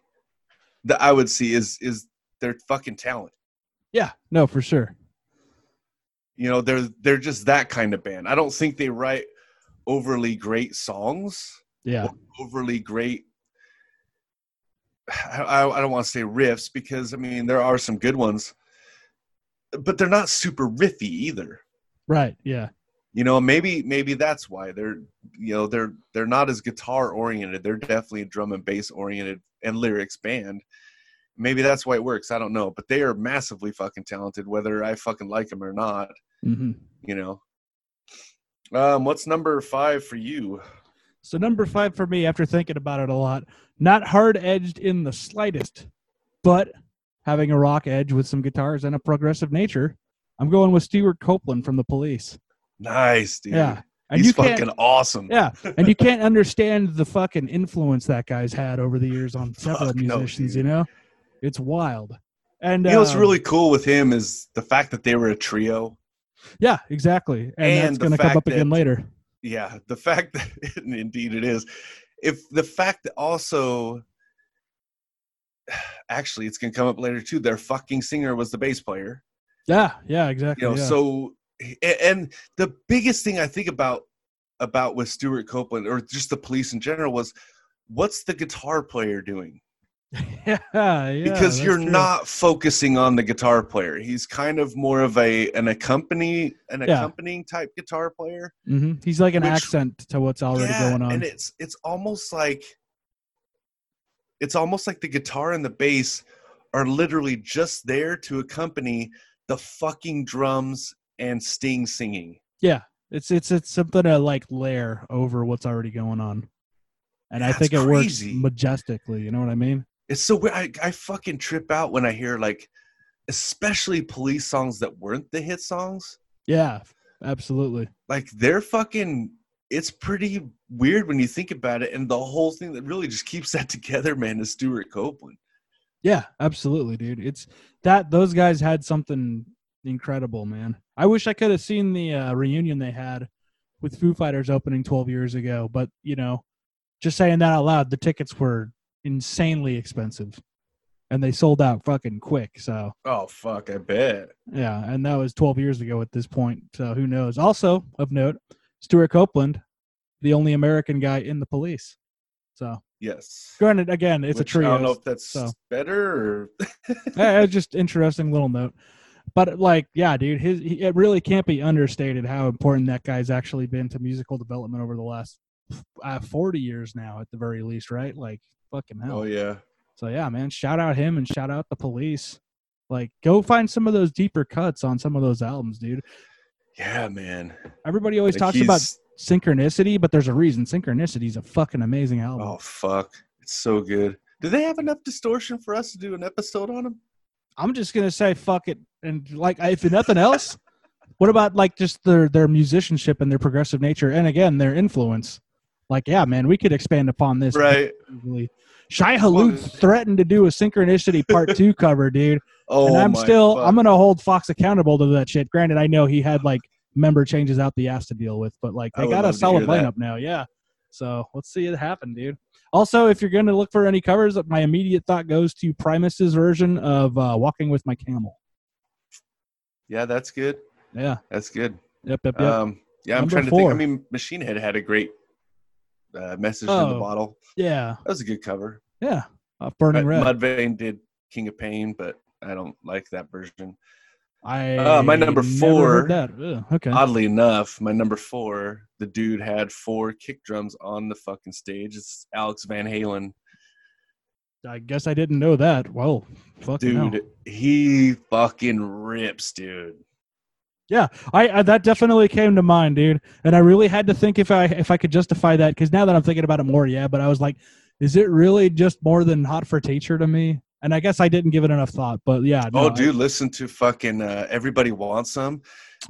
that I would see is their fucking talent. Yeah, no, for sure. You know, they're just that kind of band. I don't think they write overly great songs. Yeah. Overly great. I don't want to say riffs because I mean, there are some good ones, but they're not super riffy either. Right. Yeah. You know, maybe that's why they're, you know, they're not as guitar oriented. They're definitely a drum and bass oriented and lyrics band. Maybe that's why it works. I don't know, but they are massively fucking talented, whether I fucking like them or not, mm-hmm. You know? What's number 5 for you? So number 5 for me, after thinking about it a lot, not hard edged in the slightest, but having a rock edge with some guitars and a progressive nature, I'm going with Stewart Copeland from The Police. Nice, dude. Yeah. And he's fucking awesome. Yeah. And you can't understand the fucking influence that guy's had over the years on several musicians, you know? It's wild. And you know what's really cool with him is the fact that they were a trio. Yeah, exactly. And that's going to come up again later. Yeah, the fact that indeed it is. If the fact that also actually it's going to come up later too, their fucking singer was the bass player. Yeah, exactly. You know, yeah. So and the biggest thing I think about with Stewart Copeland or just The Police in general was what's the guitar player doing? Yeah, because you're true. Not focusing on the guitar player. He's kind of more of an accompanying type guitar player. Mm-hmm. He's like an accent to what's already going on. And it's almost like the guitar and the bass are literally just there to accompany the fucking drums and Sting singing. Yeah, it's something to like layer over what's already going on, and I think it crazy. Works majestically. You know what I mean? It's so weird. I fucking trip out when I hear like, especially Police songs that weren't the hit songs. Yeah, absolutely. Like they're fucking. It's pretty weird when you think about it, and the whole thing that really just keeps that together, man, is Stewart Copeland. Yeah, absolutely, dude. It's that those guys had something incredible, man. I wish I could have seen the reunion they had with Foo Fighters opening 12 years ago, but you know, just saying that out loud, the tickets were insanely expensive, and they sold out fucking quick. So oh fuck, I bet. Yeah, and that was 12 years ago at this point. So who knows? Also of note, Stewart Copeland, the only American guy in The Police. So yes. Granted, again, it's a trio. I don't know if that's better. Or... just interesting little note, but like, yeah, dude, it really can't be understated how important that guy's actually been to musical development over the last 40 years now, at the very least, right? Like, fucking hell. Oh yeah. So yeah, man, shout out him and shout out The Police. Like, go find some of those deeper cuts on some of those albums, dude. Yeah, man. Everybody always talks about Synchronicity, but there's a reason. Synchronicity is a fucking amazing album. Oh, fuck. It's so good. Do they have enough distortion for us to do an episode on them? I'm just going to say fuck it. And, like, if nothing else, what about, like, just their musicianship and their progressive nature and, again, their influence? Like, yeah, man, we could expand upon this. Right. Shai Hulud threatened to do a Synchronicity Part 2 cover, dude. Oh, and I'm going to hold Fox accountable to that shit. Granted, I know he had, like, member changes out the ass to deal with, but, like, they got a solid lineup now, yeah. So, let's see it happen, dude. Also, if you're going to look for any covers, my immediate thought goes to Primus's version of Walking With My Camel. Yeah, that's good. Yeah. That's good. Yep. Yeah, I'm trying to think. I mean, Machine Head had a great Message in the Bottle. Yeah. That was a good cover. Yeah. Burning Red. Mudvayne did King of Pain, but I don't like that version. My number four, okay. Oddly enough, my number four, the dude had four kick drums on the fucking stage. It's Alex Van Halen. I guess I didn't know that. Whoa, fucking dude, he fucking rips, dude. Yeah, I that definitely came to mind, dude. And I really had to think if I could justify that, because now that I'm thinking about it more, yeah. But I was like, is it really just more than Hot for Teacher to me? And I guess I didn't give it enough thought, but yeah. No, dude, listen to fucking Everybody Wants Some.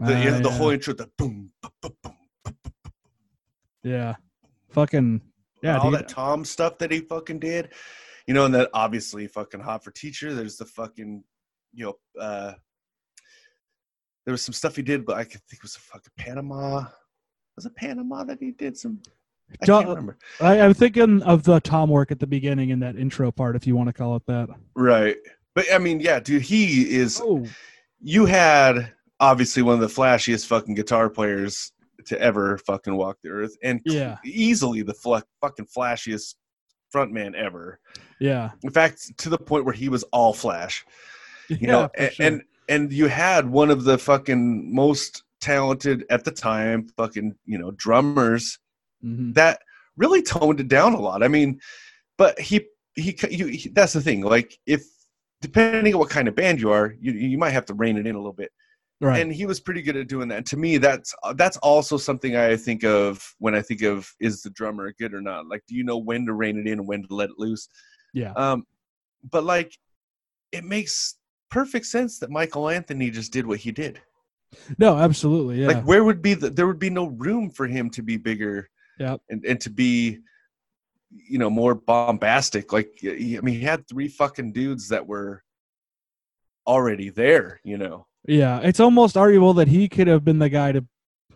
The whole intro, the boom, boom, boom, boom, boom, boom. Yeah. Fucking, yeah. All dude. That Tom stuff that he fucking did. You know, and then obviously fucking Hot for Teacher. There's the fucking, you know, there was some stuff he did, but I think it was a fucking Panama. Was it Panama that he did some? I can't remember. I'm thinking of the Tom work at the beginning in that intro part, if you want to call it that. Right. But, I mean, yeah, dude, he is you had obviously one of the flashiest fucking guitar players to ever fucking walk the earth, and easily the fucking flashiest frontman ever. Yeah. In fact, to the point where he was all flash. You know, and you had one of the fucking most talented at the time fucking, you know, drummers. Mm-hmm. That really toned it down a lot. I mean, but he that's the thing. Like, if depending on what kind of band you are, you might have to rein it in a little bit. Right. And he was pretty good at doing that. And to me, that's also something I think of when I think of, is the drummer good or not? Like, do you know when to rein it in and when to let it loose? Yeah. But like, it makes perfect sense that Michael Anthony just did what he did. No, absolutely. Yeah. Like, where would be there would be no room for him to be bigger. Yeah, and to be, you know, more bombastic. Like, I mean, he had three fucking dudes that were already there, you know. Yeah, it's almost arguable that he could have been the guy to,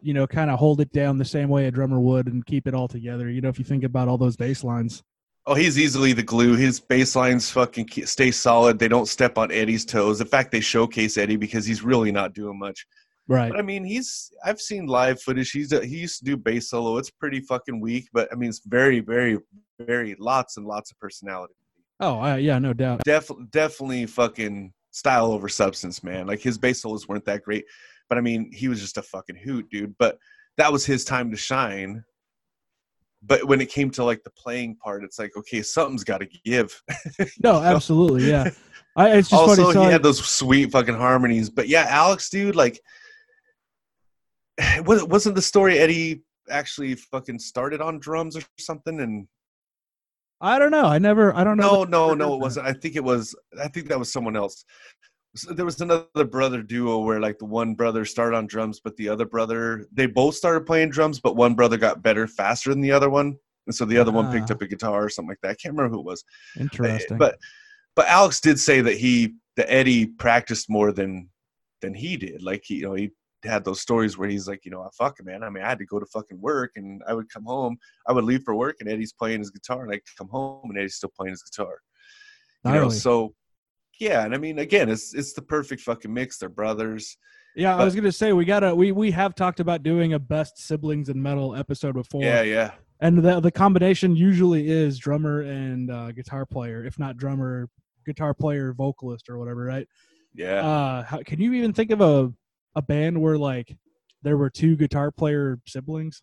you know, kind of hold it down the same way a drummer would and keep it all together. You know, if you think about all those bass lines. Oh, he's easily the glue. His bass lines fucking stay solid. They don't step on Eddie's toes. In fact, they showcase Eddie because he's really not doing much. Right. But I mean, I've seen live footage. He used to do bass solo. It's pretty fucking weak, but I mean, it's very, very, very lots and lots of personality. Oh, yeah, no doubt. Definitely fucking style over substance, man. Like, his bass solos weren't that great, but I mean, he was just a fucking hoot, dude. But that was his time to shine. But when it came to like the playing part, it's like, okay, something's got to give. No, absolutely. Yeah. It's just also, he had those sweet fucking harmonies, but yeah, Alex, dude, like, wasn't the story Eddie actually fucking started on drums or something? And I don't know. I don't know. No, it wasn't. I think that was someone else. So there was another brother duo where like the one brother started on drums, but the other brother, they both started playing drums, but one brother got better faster than the other one. And so the other one picked up a guitar or something like that. I can't remember who it was. Interesting. But Alex did say that Eddie practiced more than he did. Like, he had those stories where he's like, you know, I fucking, man, I mean, I had to go to fucking work, and I would come home, I would leave for work, and Eddie's playing his guitar, and I come home and Eddie's still playing his guitar. You know, so yeah, and I mean, again, it's the perfect fucking mix. They're brothers. Yeah, but I was gonna say we have talked about doing a best siblings in metal episode before. Yeah. And the combination usually is drummer and guitar player, if not drummer, guitar player, vocalist, or whatever, right? Yeah. Can you even think of a band where like there were two guitar player siblings?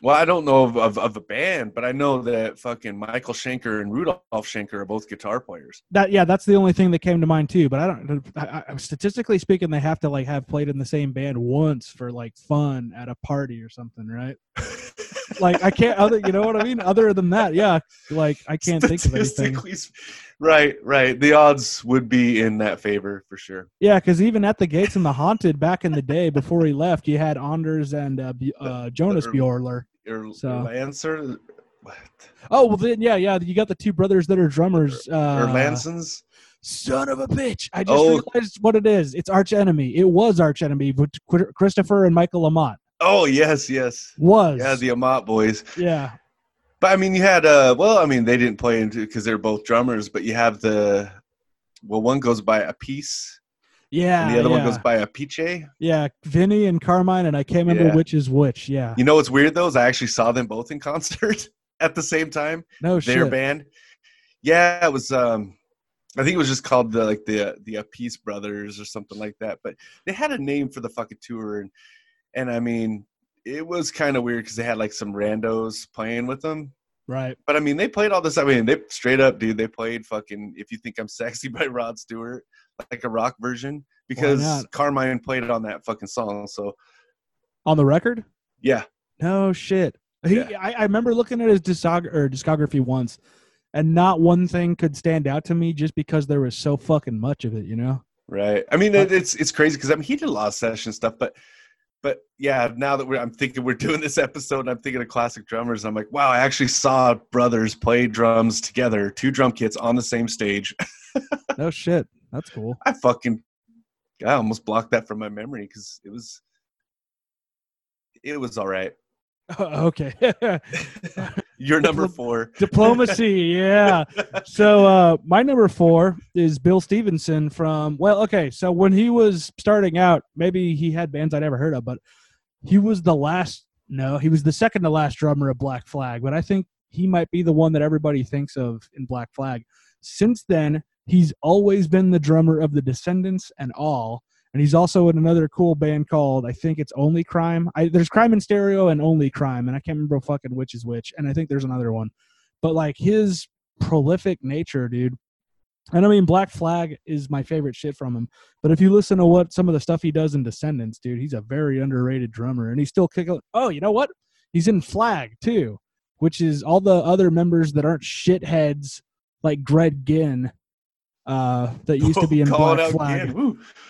Well, I don't know of a band, but I know that fucking Michael Schenker and Rudolph Schenker are both guitar players. That's the only thing that came to mind too. But I don't. Statistically speaking, they have to like have played in the same band once for like fun at a party or something, right? Like I can't. You know what I mean? Other than that, yeah. Like I can't think of anything. Right. The odds would be in that favor for sure. Yeah, because even at the Gates and the Haunted back in the day, before he left, you had Anders and Jonas Bjorler. Lancer? What? Oh, well then, yeah. You got the two brothers that are drummers. Erlandsons? Son of a bitch! I just realized what it is. It's Arch Enemy. It was Arch Enemy, but Christopher and Michael Amott. Oh, yes. Yeah, the Amott boys. Yeah. But, I mean, you had, they didn't play into because they're both drummers, but you have one goes by Apiece. Yeah. And the other one goes by Apiche. Yeah, Vinny and Carmine, and I can't remember which is which. Yeah. You know what's weird though is I actually saw them both in concert at the same time. No shit. Their band. Yeah, it was. I think it was just called the Apice Brothers or something like that. But they had a name for the fucking tour, and I mean, it was kind of weird because they had like some randos playing with them. Right. But I mean, they played all this. I mean, they straight up, dude, they played fucking If You Think I'm Sexy by Rod Stewart, like a rock version, because Carmine played it on that fucking song. So on the record? Yeah. No shit. I remember looking at his discography once, and not one thing could stand out to me just because there was so fucking much of it, you know? Right. I mean, it's crazy because I mean, he did a lot of session stuff, but yeah, now that I'm thinking we're doing this episode and I'm thinking of classic drummers, I'm like, wow, I actually saw brothers play drums together, two drum kits on the same stage. No shit. That's cool. I almost blocked that from my memory because it was all right. Okay. Your number four. Diplomacy, yeah. So my number four is Bill Stevenson so when he was starting out, maybe he had bands I'd never heard of, but he was the second to last drummer of Black Flag, but I think he might be the one that everybody thinks of in Black Flag. Since then, he's always been the drummer of the Descendants and All. And he's also in another cool band called, I think it's Only Crime. There's Crime in Stereo and Only Crime, and I can't remember fucking which is which. And I think there's another one. But, like, his prolific nature, dude. And, I mean, Black Flag is my favorite shit from him. But if you listen to what some of the stuff he does in Descendants, dude, he's a very underrated drummer. And he's still kicking. Oh, you know what? He's in Flag, too, which is all the other members that aren't shitheads like Greg Ginn that used to be in Black Flag.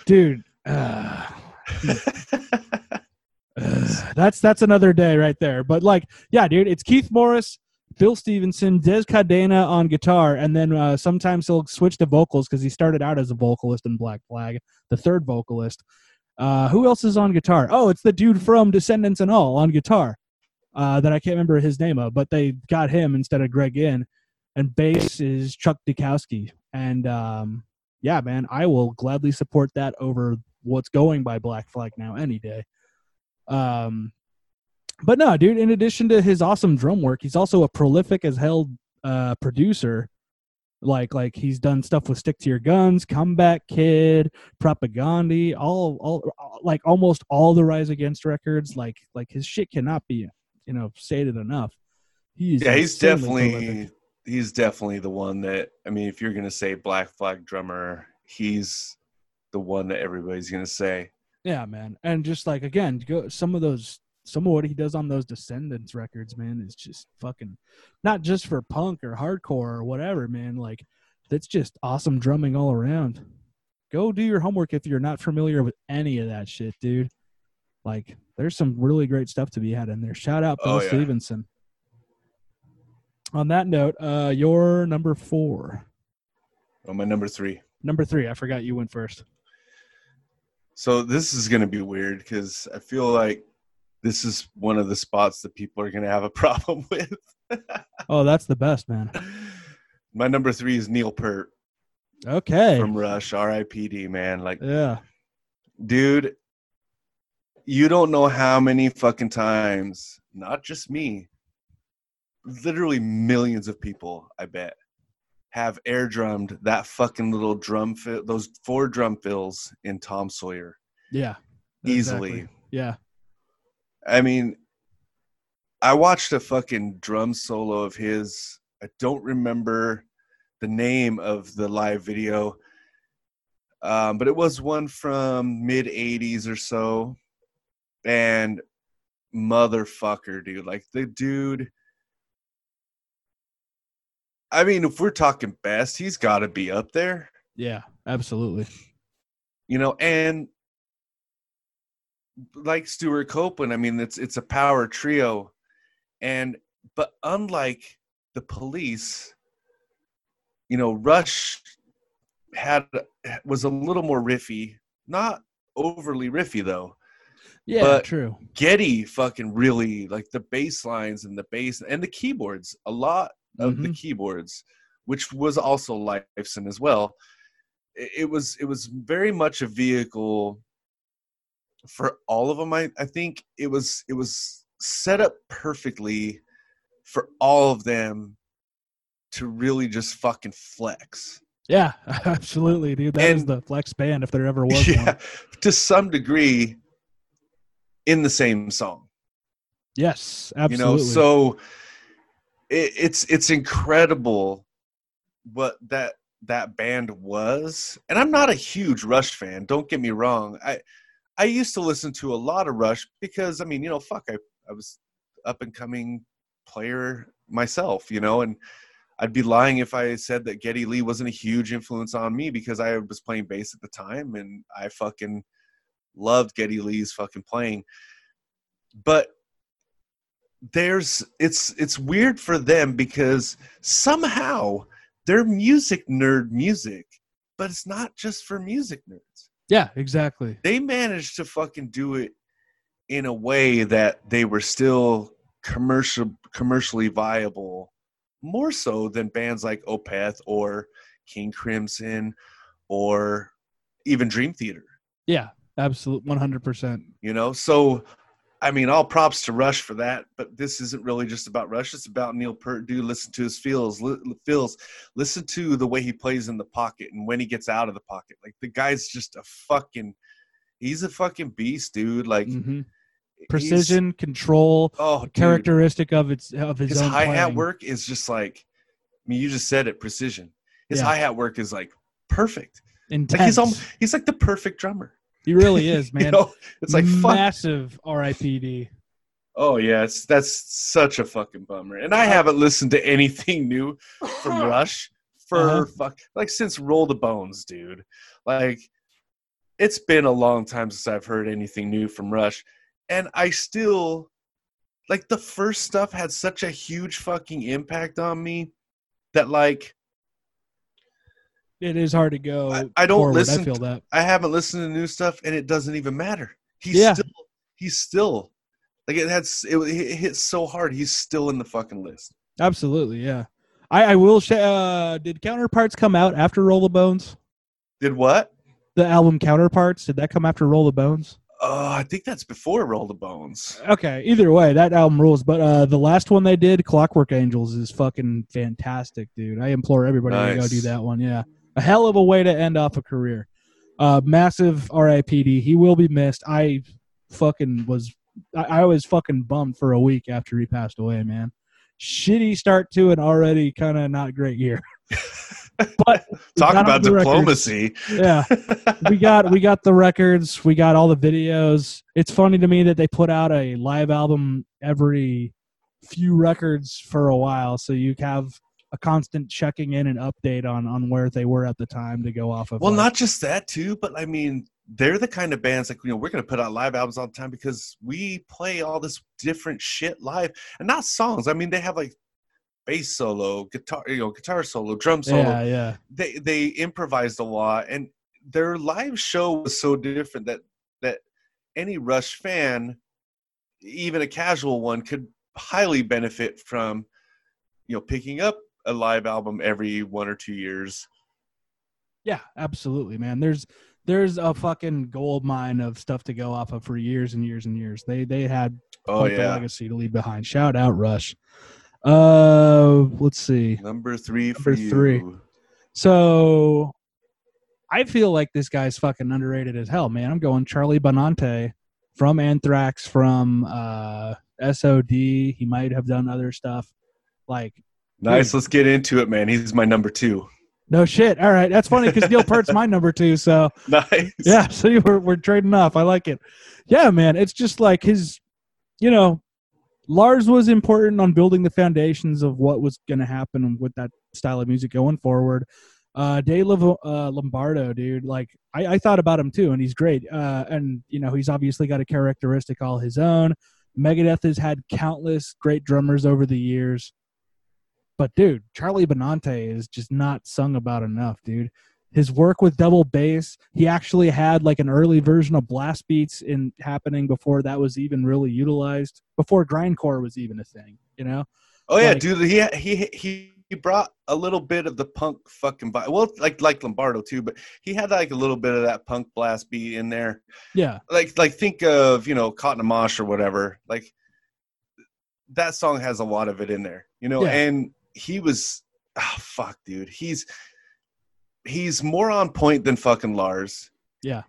Dude. That's another day right there. But like, yeah, dude, it's Keith Morris, Bill Stevenson, Des Cadena on guitar, and then sometimes he'll switch to vocals because he started out as a vocalist in Black Flag, the third vocalist. Who else is on guitar? Oh, it's the dude from Descendants and All on guitar that I can't remember his name of, but they got him instead of Greg Ginn. And bass is Chuck Dukowski. And yeah, man, I will gladly support that over what's going by Black Flag now any day. But no, dude, in addition to his awesome drum work, he's also a prolific as hell producer. Like he's done stuff with Stick to Your Guns, Comeback Kid, Propaganda, all like almost all the Rise Against records. Like his shit cannot be, you know, stated enough. He's definitely the one that, I mean, if you're going to say Black Flag drummer, he's the one that everybody's going to say. Yeah, man. And just like, again, some of what he does on those Descendants records, man, is just fucking, not just for punk or hardcore or whatever, man. Like, that's just awesome drumming all around. Go do your homework if you're not familiar with any of that shit, dude. Like, there's some really great stuff to be had in there. Shout out Bill Stevenson. On that note, your number four. Oh, my number three. Number three. I forgot you went first. So this is going to be weird because I feel like this is one of the spots that people are going to have a problem with. Oh, that's the best, man. My number three is Neil Peart. Okay. From Rush, R.I.P.D., man. Like, yeah, dude, you don't know how many fucking times, not just me, literally millions of people, I bet, have air drummed that fucking little drum fill, those four drum fills in Tom Sawyer. Yeah. Easily. Exactly. Yeah. I mean, I watched a fucking drum solo of his. I don't remember the name of the live video, but it was one from mid 80s or so. And motherfucker, dude, like the dude, I mean, if we're talking best, he's got to be up there. Yeah, absolutely. You know, and like Stuart Copeland, I mean, it's a power trio. But unlike the Police, you know, Rush was a little more riffy, not overly riffy though. Yeah, but true. Getty fucking really like the bass lines and the bass and the keyboards a lot. Of the keyboards, which was also Lifeson as well, it was very much a vehicle for all of them. I think it was set up perfectly for all of them to really just fucking flex. Yeah, absolutely, dude. That is the flex band if there ever was one. To some degree, in the same song. Yes, absolutely. You know, so it's incredible what that band was. And I'm not a huge Rush fan. Don't get me wrong. I used to listen to a lot of Rush because, I mean, you know, fuck, I was up and coming player myself, you know, and I'd be lying if I said that Geddy Lee wasn't a huge influence on me because I was playing bass at the time and I fucking loved Geddy Lee's fucking playing. But it's weird for them because somehow they're music nerd music, but it's not just for music nerds. Yeah, exactly. They managed to fucking do it in a way that they were still commercially viable, more so than bands like Opeth or King Crimson or even Dream Theater. Yeah, absolutely, 100%. You know, so I mean, all props to Rush for that, but this isn't really just about Rush. It's about Neil Peart. Dude, listen to his feels. Listen to the way he plays in the pocket and when he gets out of the pocket. Like, the guy's just he's a fucking beast, dude. Like, mm-hmm. Precision, control, characteristic dude. His own hi-hat playing. Work is just like, I mean, you just said it, precision. His hi-hat work is like perfect. Intense. Like he's like the perfect drummer. He really is, man. You know, it's like massive R.I.P.D. Oh yeah, that's such a fucking bummer. And I haven't listened to anything new from Rush since Roll the Bones, dude. Like, it's been a long time since I've heard anything new from Rush, and I still like the first stuff had such a huge fucking impact on me that like. It is hard to go. I don't forward. Listen. I feel that. I haven't listened to new stuff, and it doesn't even matter. He's still like it hits so hard. He's still in the fucking list. Absolutely, yeah. I will say. Did Counterparts come out after Roll the Bones? Did what? The album Counterparts. Did that come after Roll the Bones? I think that's before Roll the Bones. Okay. Either way, that album rules. But the last one they did, Clockwork Angels, is fucking fantastic, dude. I implore everybody to go do that one. Yeah. A hell of a way to end off a career. Massive R.I.P.D. He will be missed. I was fucking bummed for a week after he passed away, man. Shitty start to an already kind of not great year. But talk about diplomacy. Yeah, we got the records. We got all the videos. It's funny to me that they put out a live album every few records for a while, so you have a constant checking in and update on where they were at the time to go off of. Well, not just that too, but I mean, they're the kind of bands like, you know, we're going to put out live albums all the time because we play all this different shit live and not songs. I mean, they have like bass solo, guitar solo, drum solo. Yeah, yeah. They improvised a lot, and their live show was so different that any Rush fan, even a casual one, could highly benefit from, you know, picking up a live album every 1 or 2 years. Yeah, absolutely, man. There's a fucking gold mine of stuff to go off of for years and years and years. They had a legacy to leave behind. Shout out Rush. Let's see. Number three. So I feel like this guy's fucking underrated as hell, man. I'm going Charlie Benante from Anthrax, from SOD. He might have done other stuff. Like, nice. Dude. Let's get into it, man. He's my number two. No shit. All right. That's funny because Neil Peart's my number two. So nice. Yeah. So we're trading off. I like it. Yeah, man. It's just like his, you know, Lars was important on building the foundations of what was going to happen with that style of music going forward. Dave Lombardo, dude. Like I thought about him too, and he's great. And you know, he's obviously got a characteristic all his own. Megadeth has had countless great drummers over the years. But, dude, Charlie Benante is just not sung about enough, dude. His work with double bass, he actually had like an early version of blast beats happening before that was even really utilized, before grindcore was even a thing, you know? Oh, yeah, like, dude, he he brought a little bit of the punk fucking vibe. Well, like Lombardo too, but he had like a little bit of that punk blast beat in there. Yeah. Like think of, you know, Caught in a Mosh or whatever. Like that song has a lot of it in there, you know? Yeah. And he was, oh, fuck, dude. He's more on point than fucking Lars. Yeah.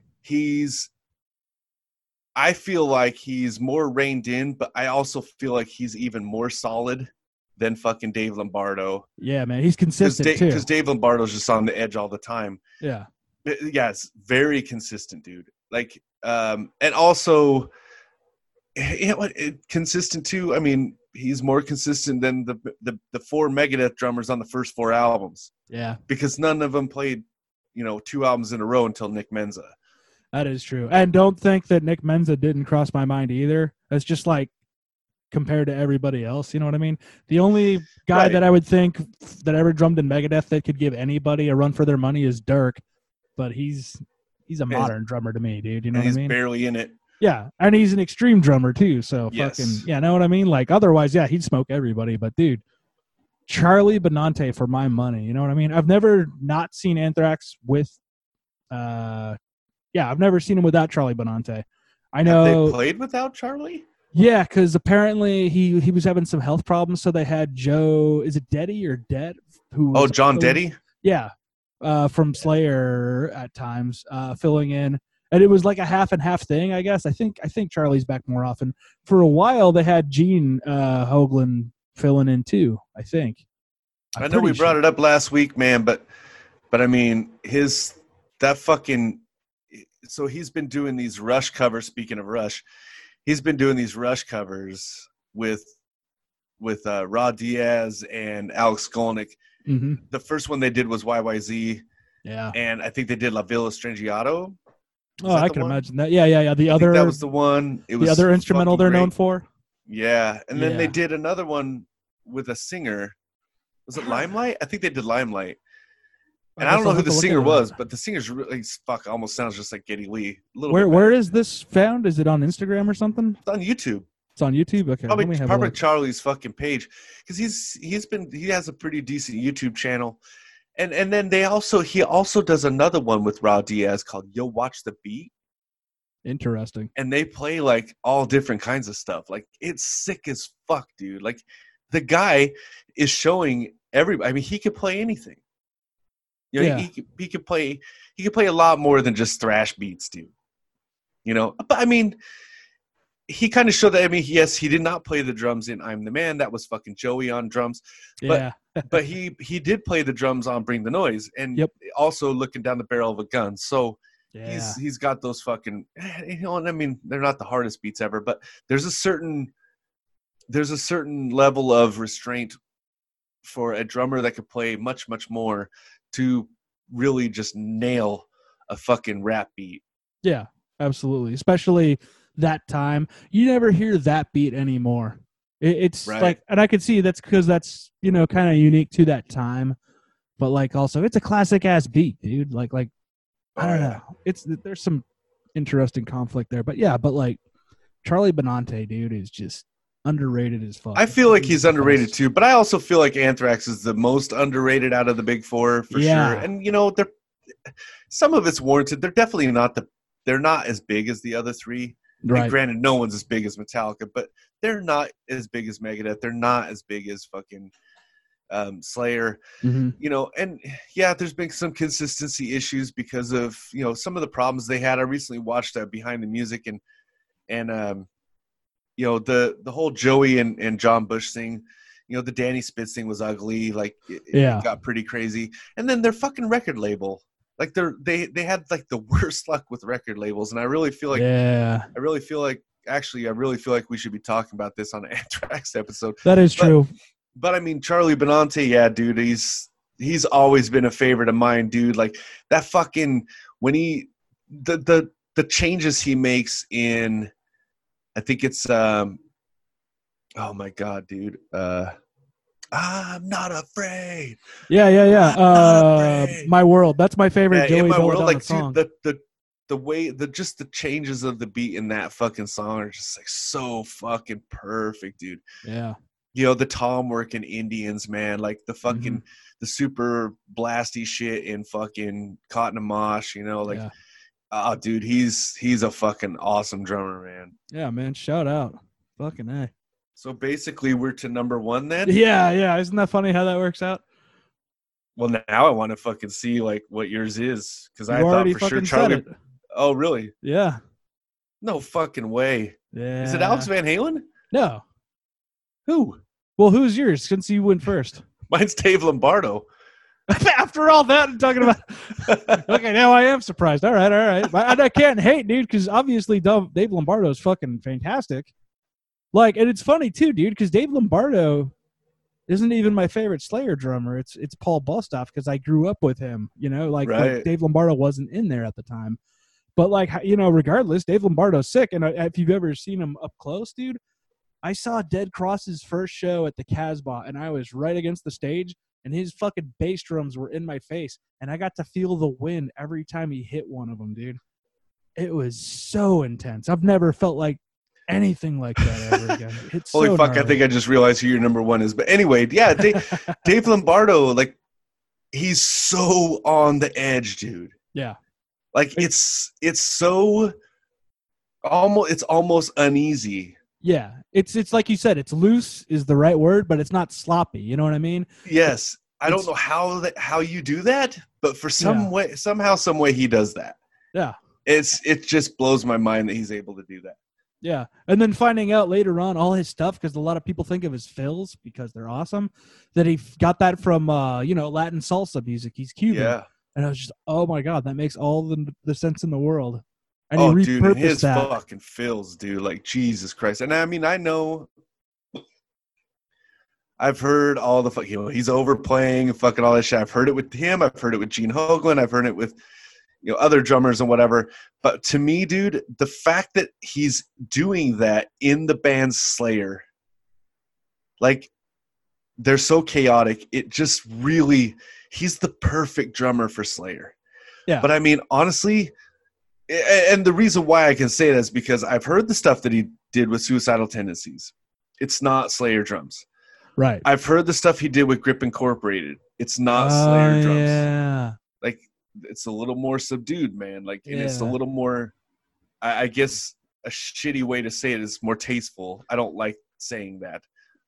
I feel like he's more reined in, but I also feel like he's even more solid than fucking Dave Lombardo. Yeah, man, he's consistent too. Because Dave Lombardo's just on the edge all the time. Yeah. Yeah, it's very consistent, dude. Like, and also, you know what? Consistent too. I mean, he's more consistent than the four Megadeth drummers on the first four albums. Yeah. Because none of them played, you know, two albums in a row until Nick Menza. That is true. And don't think that Nick Menza didn't cross my mind either. That's just like compared to everybody else. You know what I mean? The only guy that I would think that ever drummed in Megadeth that could give anybody a run for their money is Dirk. But he's a modern drummer to me, dude. You know what I mean? He's barely in it. Yeah. And he's an extreme drummer too. So fucking, yeah, know what I mean? Like otherwise, yeah, he'd smoke everybody. But dude, Charlie Benante for my money. You know what I mean? I've never not seen Anthrax with I've never seen him without Charlie Benante. I know. Have they played without Charlie? Yeah, because apparently he was having some health problems, so they had Joe. Is it Deddy or Det? Oh, John Deddy? Yeah, from Slayer at times filling in, and it was like a half and half thing, I guess. I think Charlie's back more often. For a while, they had Gene Hoglan filling in too. I think. I know we brought it up last week, man, but I mean that fucking. So he's been doing these Rush covers. Speaking of Rush, he's been doing these Rush covers with Rod Diaz and Alex Skolnick. Mm-hmm. The first one they did was YYZ. Yeah. And I think they did La Villa Strangiato. Oh, I can imagine that. Yeah. That was the one. It was the other instrumental they're known for. Yeah. And then they did another one with a singer. Was it Limelight? I think they did Limelight. And I don't know who the singer was, but the singer's really almost sounds just like Geddy Lee. Where is this found? Is it on Instagram or something? It's on YouTube. Okay. Probably Charlie's fucking page, because he has a pretty decent YouTube channel, and then he also does another one with Rod Diaz called Yo Watch the Beat. Interesting. And they play like all different kinds of stuff. Like it's sick as fuck, dude. Like the guy is showing everybody. I mean, he could play anything. You know, yeah. He could play a lot more than just thrash beats, dude. You know, but I mean, he kind of showed that. I mean, yes, he did not play the drums in "I'm the Man." That was fucking Joey on drums. But, yeah. But he did play the drums on "Bring the Noise" and also "Looking Down the Barrel of a Gun." So he's got those fucking. You know, and I mean, they're not the hardest beats ever, but there's a certain level of restraint for a drummer that could play much, much more. To really just nail a fucking rap beat. Yeah, absolutely. Especially that time. You never hear that beat anymore. It's right. Like, and I could see that's because that's, you know, kind of unique to that time. But like also, it's a classic ass beat, dude. Like I don't know. There's some interesting conflict there. But yeah, but like Charlie Benante, dude, is just underrated as fuck. I feel like he's underrated too, but I also feel like Anthrax is the most underrated out of the big four for sure. And you know, they're some of it's warranted. They're definitely not they're not as big as the other three. Right. And granted, no one's as big as Metallica, but they're not as big as Megadeth. They're not as big as fucking Slayer. Mm-hmm. You know, and yeah, there's been some consistency issues because of, you know, some of the problems they had. I recently watched Behind the Music and you know, the whole Joey and John Bush thing, you know, the Danny Spitz thing was ugly. Like it got pretty crazy. And then their fucking record label, like they had like the worst luck with record labels. And I really feel like, I really feel like we should be talking about this on an Anthrax episode. That is true. But I mean, Charlie Benante, yeah, dude, he's always been a favorite of mine, dude. Like that fucking, when the changes he makes in, I think it's oh my god, dude. I'm not afraid. Yeah. My World. That's my favorite Joey. In My World, like song. Dude, the way the changes of the beat in that fucking song are just like so fucking perfect, dude. Yeah. you know, the tom working Indians, man, like the fucking the super blasty shit in fucking Cotton Mosh, you know, like oh dude, he's a fucking awesome drummer, man. Yeah, man, shout out. Fucking A. So basically we're to number one then? Yeah, yeah. Isn't that funny how that works out? Well, now I want to fucking see like what yours is, because I thought for sure Charlie. Oh, really? Yeah. No fucking way. Yeah. Is it Alex Van Halen? No. Who? Well, who's yours? Since you went first, mine's Dave Lombardo. After all that, I'm talking about. Okay, now I am surprised. All right, all right. But I can't hate, dude, because obviously Dave Lombardo is fucking fantastic. Like, and it's funny too, dude, because Dave Lombardo isn't even my favorite Slayer drummer. It's Paul Bustoff, because I grew up with him, you know, like Dave Lombardo wasn't in there at the time. But, like, you know, regardless, Dave Lombardo's sick. And if you've ever seen him up close, dude, I saw Dead Cross's first show at the Casbah, and I was right against the stage, and his fucking bass drums were in my face, and I got to feel the wind every time he hit one of them, dude. It was so intense. I've never felt like anything like that ever again. It's holy so fuck, gnarly. I think I just realized who your number one is. But anyway, yeah, Dave Lombardo, like, he's so on the edge, dude. Yeah. Like, it's so almost, it's almost uneasy. Yeah. It's like you said, it's loose is the right word, but it's not sloppy. You know what I mean? Yes. I don't know how you do that, but for somehow, some way he does that. Yeah. It just blows my mind that he's able to do that. Yeah. And then finding out later on all his stuff, because a lot of people think of his fills because they're awesome, that he got that from, you know, Latin salsa music. He's Cuban. Yeah. And I was just, oh my God, that makes all the sense in the world. And oh, dude, and his fucking fills, dude, like Jesus Christ. And I mean, I know I've heard all the fucking, you know, he's overplaying and fucking all that shit. I've heard it with him. I've heard it with Gene Hoglan. I've heard it with, you know, other drummers and whatever. But to me, dude, the fact that he's doing that in the band Slayer, like, they're so chaotic. It just really, he's the perfect drummer for Slayer. Yeah. But I mean, honestly, and the reason why I can say that is because I've heard the stuff that he did with Suicidal Tendencies. It's not Slayer drums. Right. I've heard the stuff he did with Grip Incorporated. It's not Slayer drums. Yeah. Like, it's a little more subdued, man. Like, and it's a little more, I guess a shitty way to say it is more tasteful. I don't like saying that.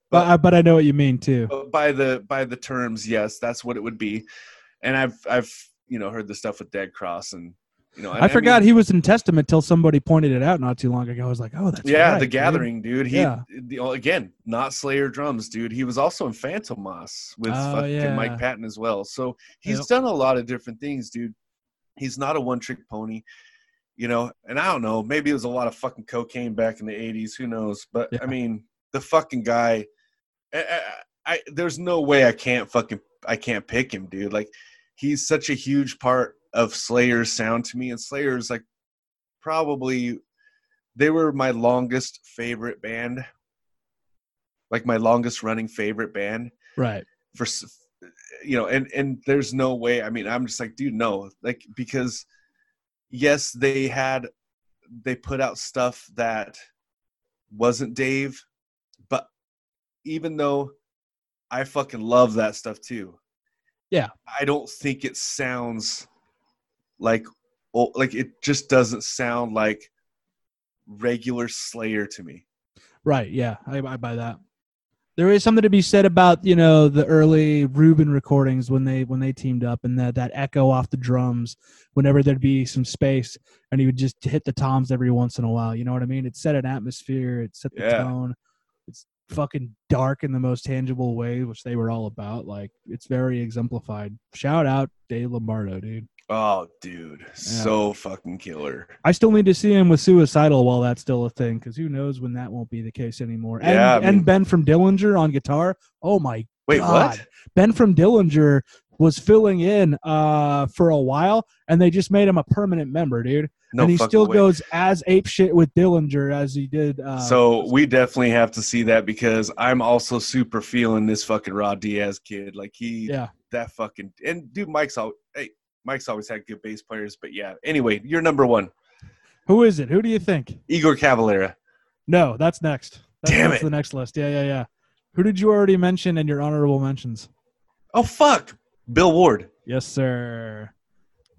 But I know what you mean too. By the terms, yes, that's what it would be. And I've you know, heard the stuff with Dead Cross and, you know, I forgot he was in Testament till somebody pointed it out not too long ago. I was like, oh, that's right, The Gathering, dude. Again, not Slayer drums, dude. He was also in Phantom Moss with fucking Mike Patton as well. So he's done a lot of different things, dude. He's not a one-trick pony, you know. And I don't know, maybe it was a lot of fucking cocaine back in the 80s. Who knows? But, I mean, the fucking guy, I there's no way I can't pick him, dude. Like, he's such a huge part of Slayer's sound to me, and Slayer's like probably they were my longest favorite band, like my longest running favorite band, right? For, you know, and there's no way. I mean, I'm just like, dude, no, like, because yes, they put out stuff that wasn't Dave, but even though I fucking love that stuff too, yeah, I don't think it sounds like it just doesn't sound like regular Slayer to me. Right, yeah, I buy that. There is something to be said about, you know, the early Rubin recordings when they teamed up, and that echo off the drums whenever there'd be some space, and he would just hit the toms every once in a while. You know what I mean? It set an atmosphere. It set the tone. It's fucking dark in the most tangible way, which they were all about. Like, it's very exemplified. Shout out Dave Lombardo, dude. Oh, dude, so fucking killer. I still need to see him with Suicidal while that's still a thing, because who knows when that won't be the case anymore. And, yeah, and Ben from Dillinger on guitar. Oh, my God. What? Ben from Dillinger was filling in for a while, and they just made him a permanent member, dude. No, and he still goes as apeshit with Dillinger as he did. So we definitely have to see that, because I'm also super feeling this fucking Rod Diaz kid. Like, that fucking – and, dude, Mike's always had good bass players, but yeah. Anyway, you're number one. Who is it? Who do you think? Igor Cavalera. No, that's next. Damn it. That's the next list. Yeah. Who did you already mention in your honorable mentions? Oh, fuck. Bill Ward. Yes, sir.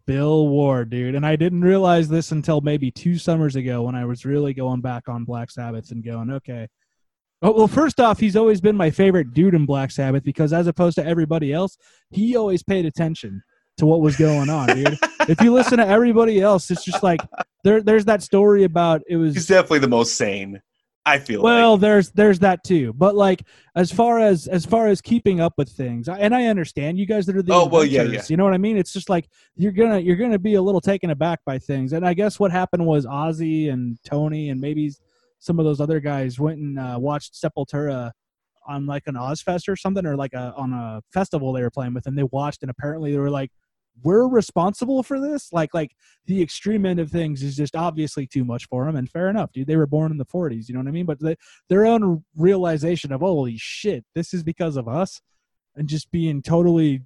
Bill Ward, dude. And I didn't realize this until maybe 2 summers ago when I was really going back on Black Sabbath and going, okay. Oh, well, first off, he's always been my favorite dude in Black Sabbath because as opposed to everybody else, he always paid attention to what was going on, dude. If you listen to everybody else, it's just like there's that story about it was. He's definitely the most sane. I feel well, there's that too. But like as far as keeping up with things, and I understand you guys that are the adventurers, you know what I mean? It's just like you're gonna be a little taken aback by things. And I guess what happened was Ozzy and Tony and maybe some of those other guys went and watched Sepultura on like an Ozfest or something, or like on a festival they were playing with, and they watched, and apparently they were like, we're responsible for this. Like the extreme end of things is just obviously too much for them. And fair enough, dude, they were born in the 40s. You know what I mean? But their own realization of, holy shit, this is because of us, and just being totally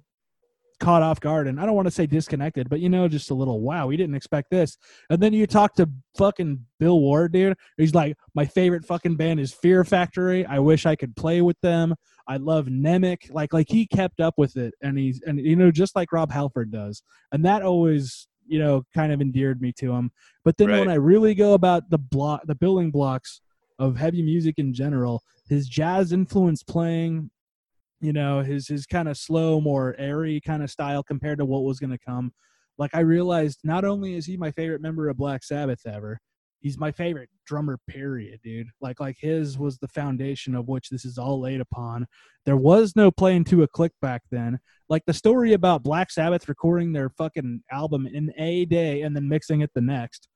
caught off guard. And I don't want to say disconnected, but just a little, wow, we didn't expect this. And then you talk to fucking Bill Ward, dude. He's like, my favorite fucking band is Fear Factory. I wish I could play with them. I love Nemec. Like he kept up with it, and he's just like Rob Halford does. And that always, kind of endeared me to him. But then when I really go about the building blocks of heavy music in general, his jazz influence playing, his kind of slow, more airy kind of style compared to what was going to come. Like I realized not only is he my favorite member of Black Sabbath ever, he's my favorite drummer, period, dude. Like his was the foundation of which this is all laid upon. There was no playing to a click back then. Like the story about Black Sabbath recording their fucking album in a day and then mixing it the next.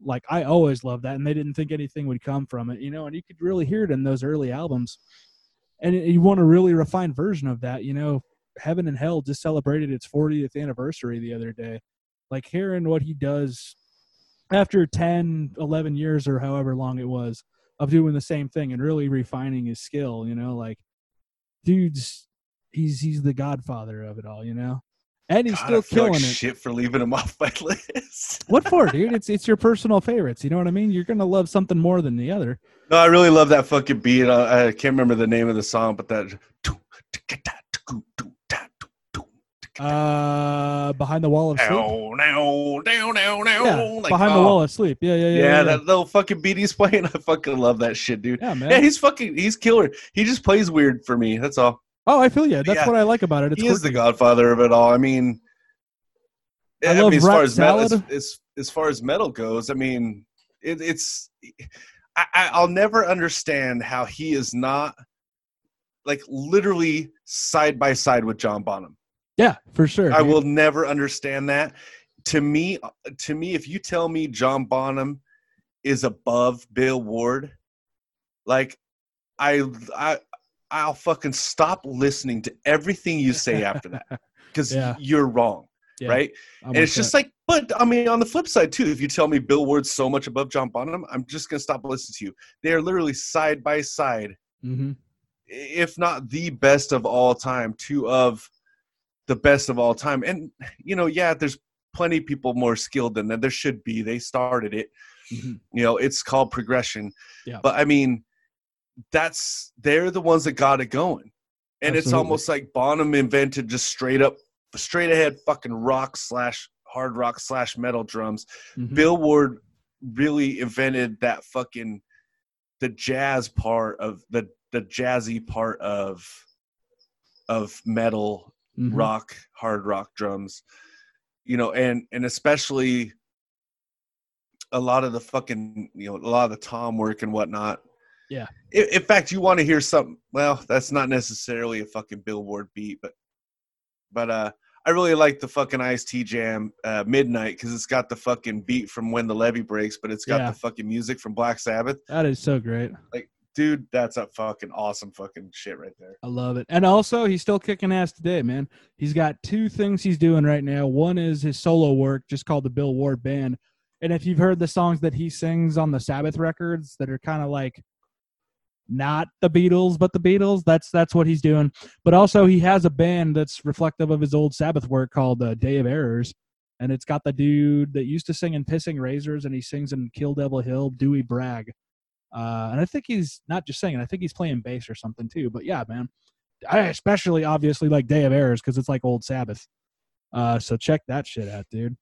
Like I always loved that, and they didn't think anything would come from it, and you could really hear it in those early albums. And you want a really refined version of that. Heaven and Hell just celebrated its 40th anniversary the other day. Like hearing what he does after 10, 11 years or however long it was of doing the same thing and really refining his skill, like dude's, he's the godfather of it all, and he's still killing it. Shit for leaving him off my list. What for, dude? It's your personal favorites. You know what I mean? You're going to love something more than the other. No, I really love that fucking beat. I can't remember the name of the song, but that. Behind the Wall of Sleep. Yeah, Behind the Wall of Sleep. Yeah. Yeah, that little fucking beat he's playing. I fucking love that shit, dude. Yeah, man. Yeah, he's killer. He just plays weird for me. That's all. Oh, I feel you. That's what I like about it. He is the godfather of it all. I mean, as far as metal, as far as metal goes, I'll never understand how he is not like literally side by side with John Bonham. Yeah, for sure. I will never understand that. To me, if you tell me John Bonham is above Bill Ward, like I'll fucking stop listening to everything you say after that because you're wrong, right? And it's just like, but on the flip side too, if you tell me Bill Ward's so much above John Bonham, I'm just going to stop listening to you. They are literally side by side, if not the best of all time, two of the best of all time. And, there's plenty of people more skilled than them. There should be. They started it. It's called progression. Yeah. But, they're the ones that got it going. And Absolutely. It's almost like Bonham invented just straight ahead fucking rock / hard rock / metal drums. Bill Ward really invented that fucking the jazz part of the jazzy part of metal, rock, hard rock drums, and especially a lot of the fucking, a lot of the tom work and whatnot. Yeah. In fact, you want to hear something. Well, that's not necessarily a fucking Bill Ward beat, but I really like the fucking Ice-T jam, Midnight, because it's got the fucking beat from When the Levee Breaks, but it's got the fucking music from Black Sabbath. That is so great. Like, dude, that's a fucking awesome fucking shit right there. I love it. And also, he's still kicking ass today, man. He's got 2 things he's doing right now. One is his solo work, just called the Bill Ward Band. And if you've heard the songs that he sings on the Sabbath records that are kind of like, not the Beatles, but the Beatles. That's what he's doing. But also he has a band that's reflective of his old Sabbath work called Day of Errors. And it's got the dude that used to sing in Pissing Razors, and he sings in Kill Devil Hill, Dewey Bragg. And I think he's not just singing. I think he's playing bass or something too. But yeah, man, I especially obviously like Day of Errors because it's like old Sabbath. So check that shit out, dude.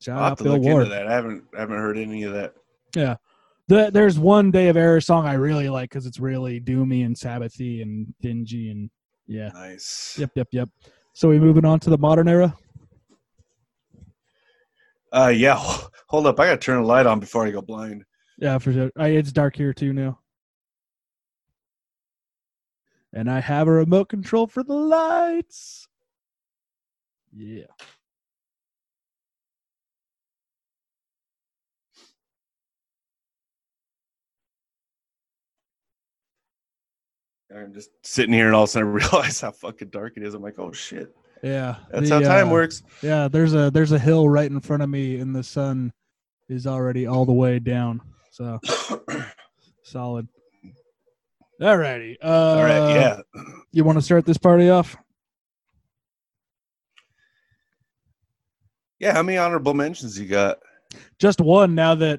Shout out Bill Ward. That. I haven't heard any of that. Yeah. There's one Day of Errors song I really like because it's really doomy and Sabbathy and dingy and yeah. Nice. Yep. So we moving on to the modern era? Yeah. Hold up. I got to turn the light on before I go blind. Yeah, for sure. It's dark here too now. And I have a remote control for the lights. Yeah. I'm just sitting here and all of a sudden I realize how fucking dark it is. I'm like, oh shit. Yeah. That's how time works. Yeah. There's a hill right in front of me and the sun is already all the way down. So solid. All righty. All right. Yeah. You want to start this party off? Yeah. How many honorable mentions you got? Just one. Now that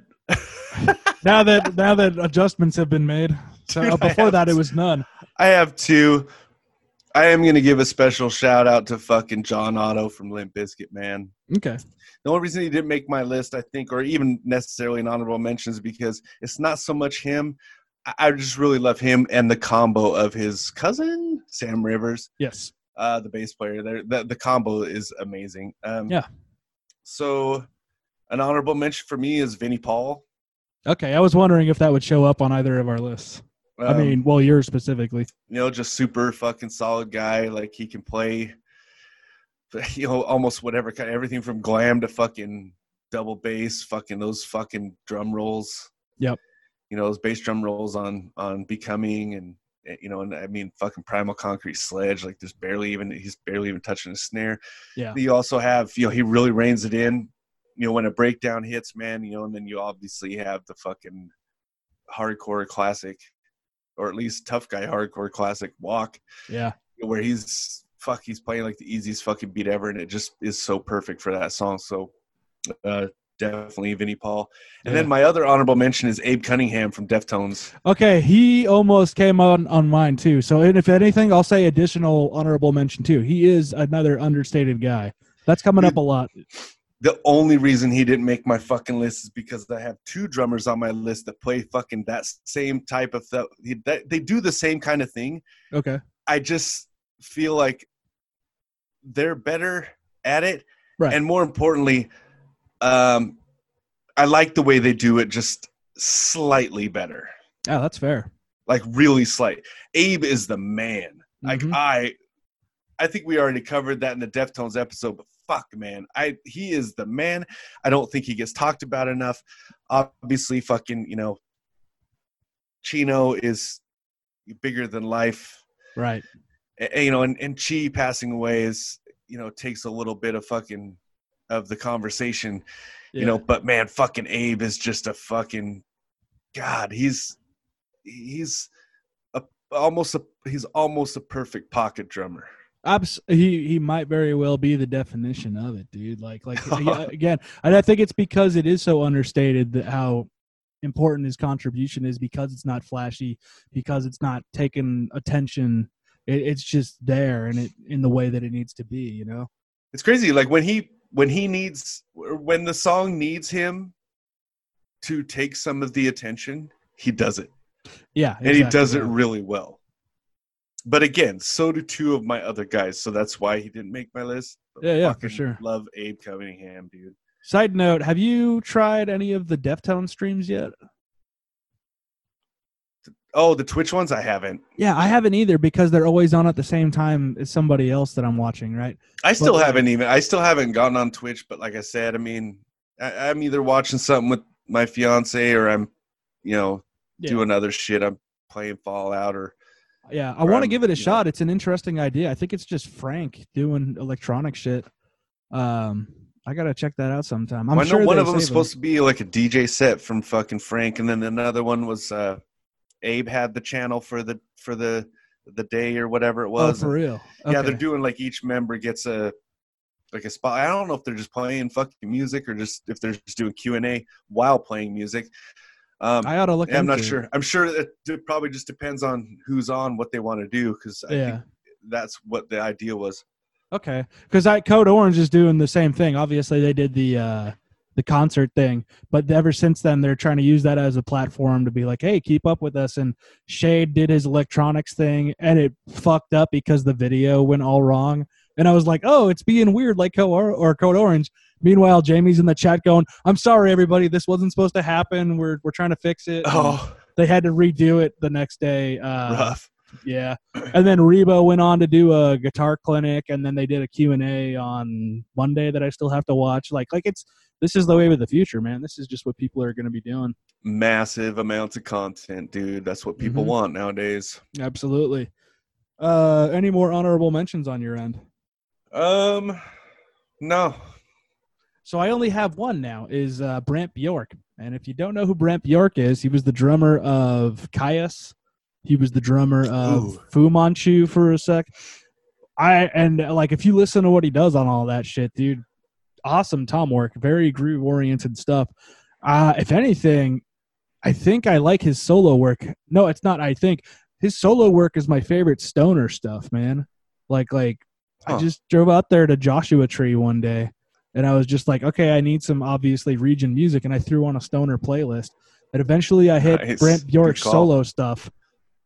adjustments have been made. So dude, before that, it was none. I have two. I am going to give a special shout out to fucking John Otto from Limp Bizkit, man. Okay. The only reason he didn't make my list, I think, or even necessarily an honorable mention is because it's not so much him. I just really love him and the combo of his cousin, Sam Rivers. Yes. The bass player there. The combo is amazing. Yeah. So an honorable mention for me is Vinnie Paul. Okay. I was wondering if that would show up on either of our lists. I mean, well, yours specifically. You know, just super fucking solid guy. Like, he can play, you know, almost whatever kind of everything from glam to fucking double bass, fucking those fucking drum rolls. Yep. You know, those bass drum rolls on Becoming and, you know, and I mean, fucking Primal Concrete Sledge. Like, there's he's barely even touching a snare. Yeah. But you also have, you know, he really reins it in, you know, when a breakdown hits, man, you know, and then you obviously have the fucking hardcore classic. Or at least tough guy hardcore classic Walk. Yeah. Where he's playing like the easiest fucking beat ever. And it just is so perfect for that song. So definitely Vinnie Paul. And then my other honorable mention is Abe Cunningham from Deftones. Okay. He almost came on mine too. So if anything, I'll say additional honorable mention too. He is another understated guy. That's coming up a lot. The only reason he didn't make my fucking list is because I have two drummers on my list that play fucking that same type of stuff. They do the same kind of thing. Okay. I just feel like they're better at it. Right. And more importantly, I like the way they do it just slightly better. Yeah, that's fair. Like really slight. Abe is the man. Mm-hmm. Like I think we already covered that in the Deftones episode, but fuck, man. He is the man. I don't think he gets talked about enough. Obviously, fucking, you know, Chino is bigger than life. Right. And, you know, and Chi passing away is, you know, takes a little bit of fucking of the conversation, you know, but man, fucking Abe is just a fucking god. He's almost a perfect pocket drummer. He might very well be the definition of it, dude. Like again, and I think it's because it is so understated that how important his contribution is because it's not flashy, because it's not taking attention. It's just there and it in the way that it needs to be. You know, it's crazy. Like when the song needs him to take some of the attention, he does it. Yeah, exactly. And he does it really well. But again, so do two of my other guys, so that's why he didn't make my list. But yeah, for sure. Love Abe Cunningham, dude. Side note, have you tried any of the Deftones streams yet? Oh, the Twitch ones? I haven't. Yeah, I haven't either because they're always on at the same time as somebody else that I'm watching, right? I still haven't gotten on Twitch, but like I said, I mean, I'm either watching something with my fiance or I'm, you know, doing other shit. I'm playing Fallout or... Yeah, I want to give it a shot. It's an interesting idea. I think it's just Frank doing electronic shit. I got to check that out sometime. I'm sure one of them was supposed to be like a DJ set from fucking Frank, and then another one was Abe had the channel for the day or whatever it was. Oh, for real? Okay. Yeah, they're doing like each member gets a spot. I don't know if they're just playing fucking music or just if they're just doing Q&A while playing music. I ought to look. I'm not sure. I'm sure it probably just depends on who's on, what they want to do, because I think that's what the idea was. Okay, because Code Orange is doing the same thing. Obviously, they did the concert thing, but ever since then, they're trying to use that as a platform to be like, hey, keep up with us. And Shade did his electronics thing, and it fucked up because the video went all wrong. And I was like, oh, it's being weird like Code Orange. Meanwhile, Jamie's in the chat going, I'm sorry, everybody. This wasn't supposed to happen. We're trying to fix it. Oh. They had to redo it the next day. Rough. Yeah. And then Rebo went on to do a guitar clinic, and then they did a Q&A on Monday that I still have to watch. This is the wave of the future, man. This is just what people are going to be doing. Massive amounts of content, dude. That's what people want nowadays. Absolutely. Any more honorable mentions on your end? No. So I only have one now, is Brant Bjork. And if you don't know who Brant Bjork is, he was the drummer of Caius. He was the drummer of Fu Manchu for a sec. If you listen to what he does on all that shit, dude, awesome tom work, very groove-oriented stuff. If anything, I think I like his solo work. No, it's not. I think his solo work is my favorite stoner stuff, man. I just drove out there to Joshua Tree one day, and I was just like, okay, I need some obviously region music, and I threw on a stoner playlist. And eventually, I hit Brant Bjork's solo stuff,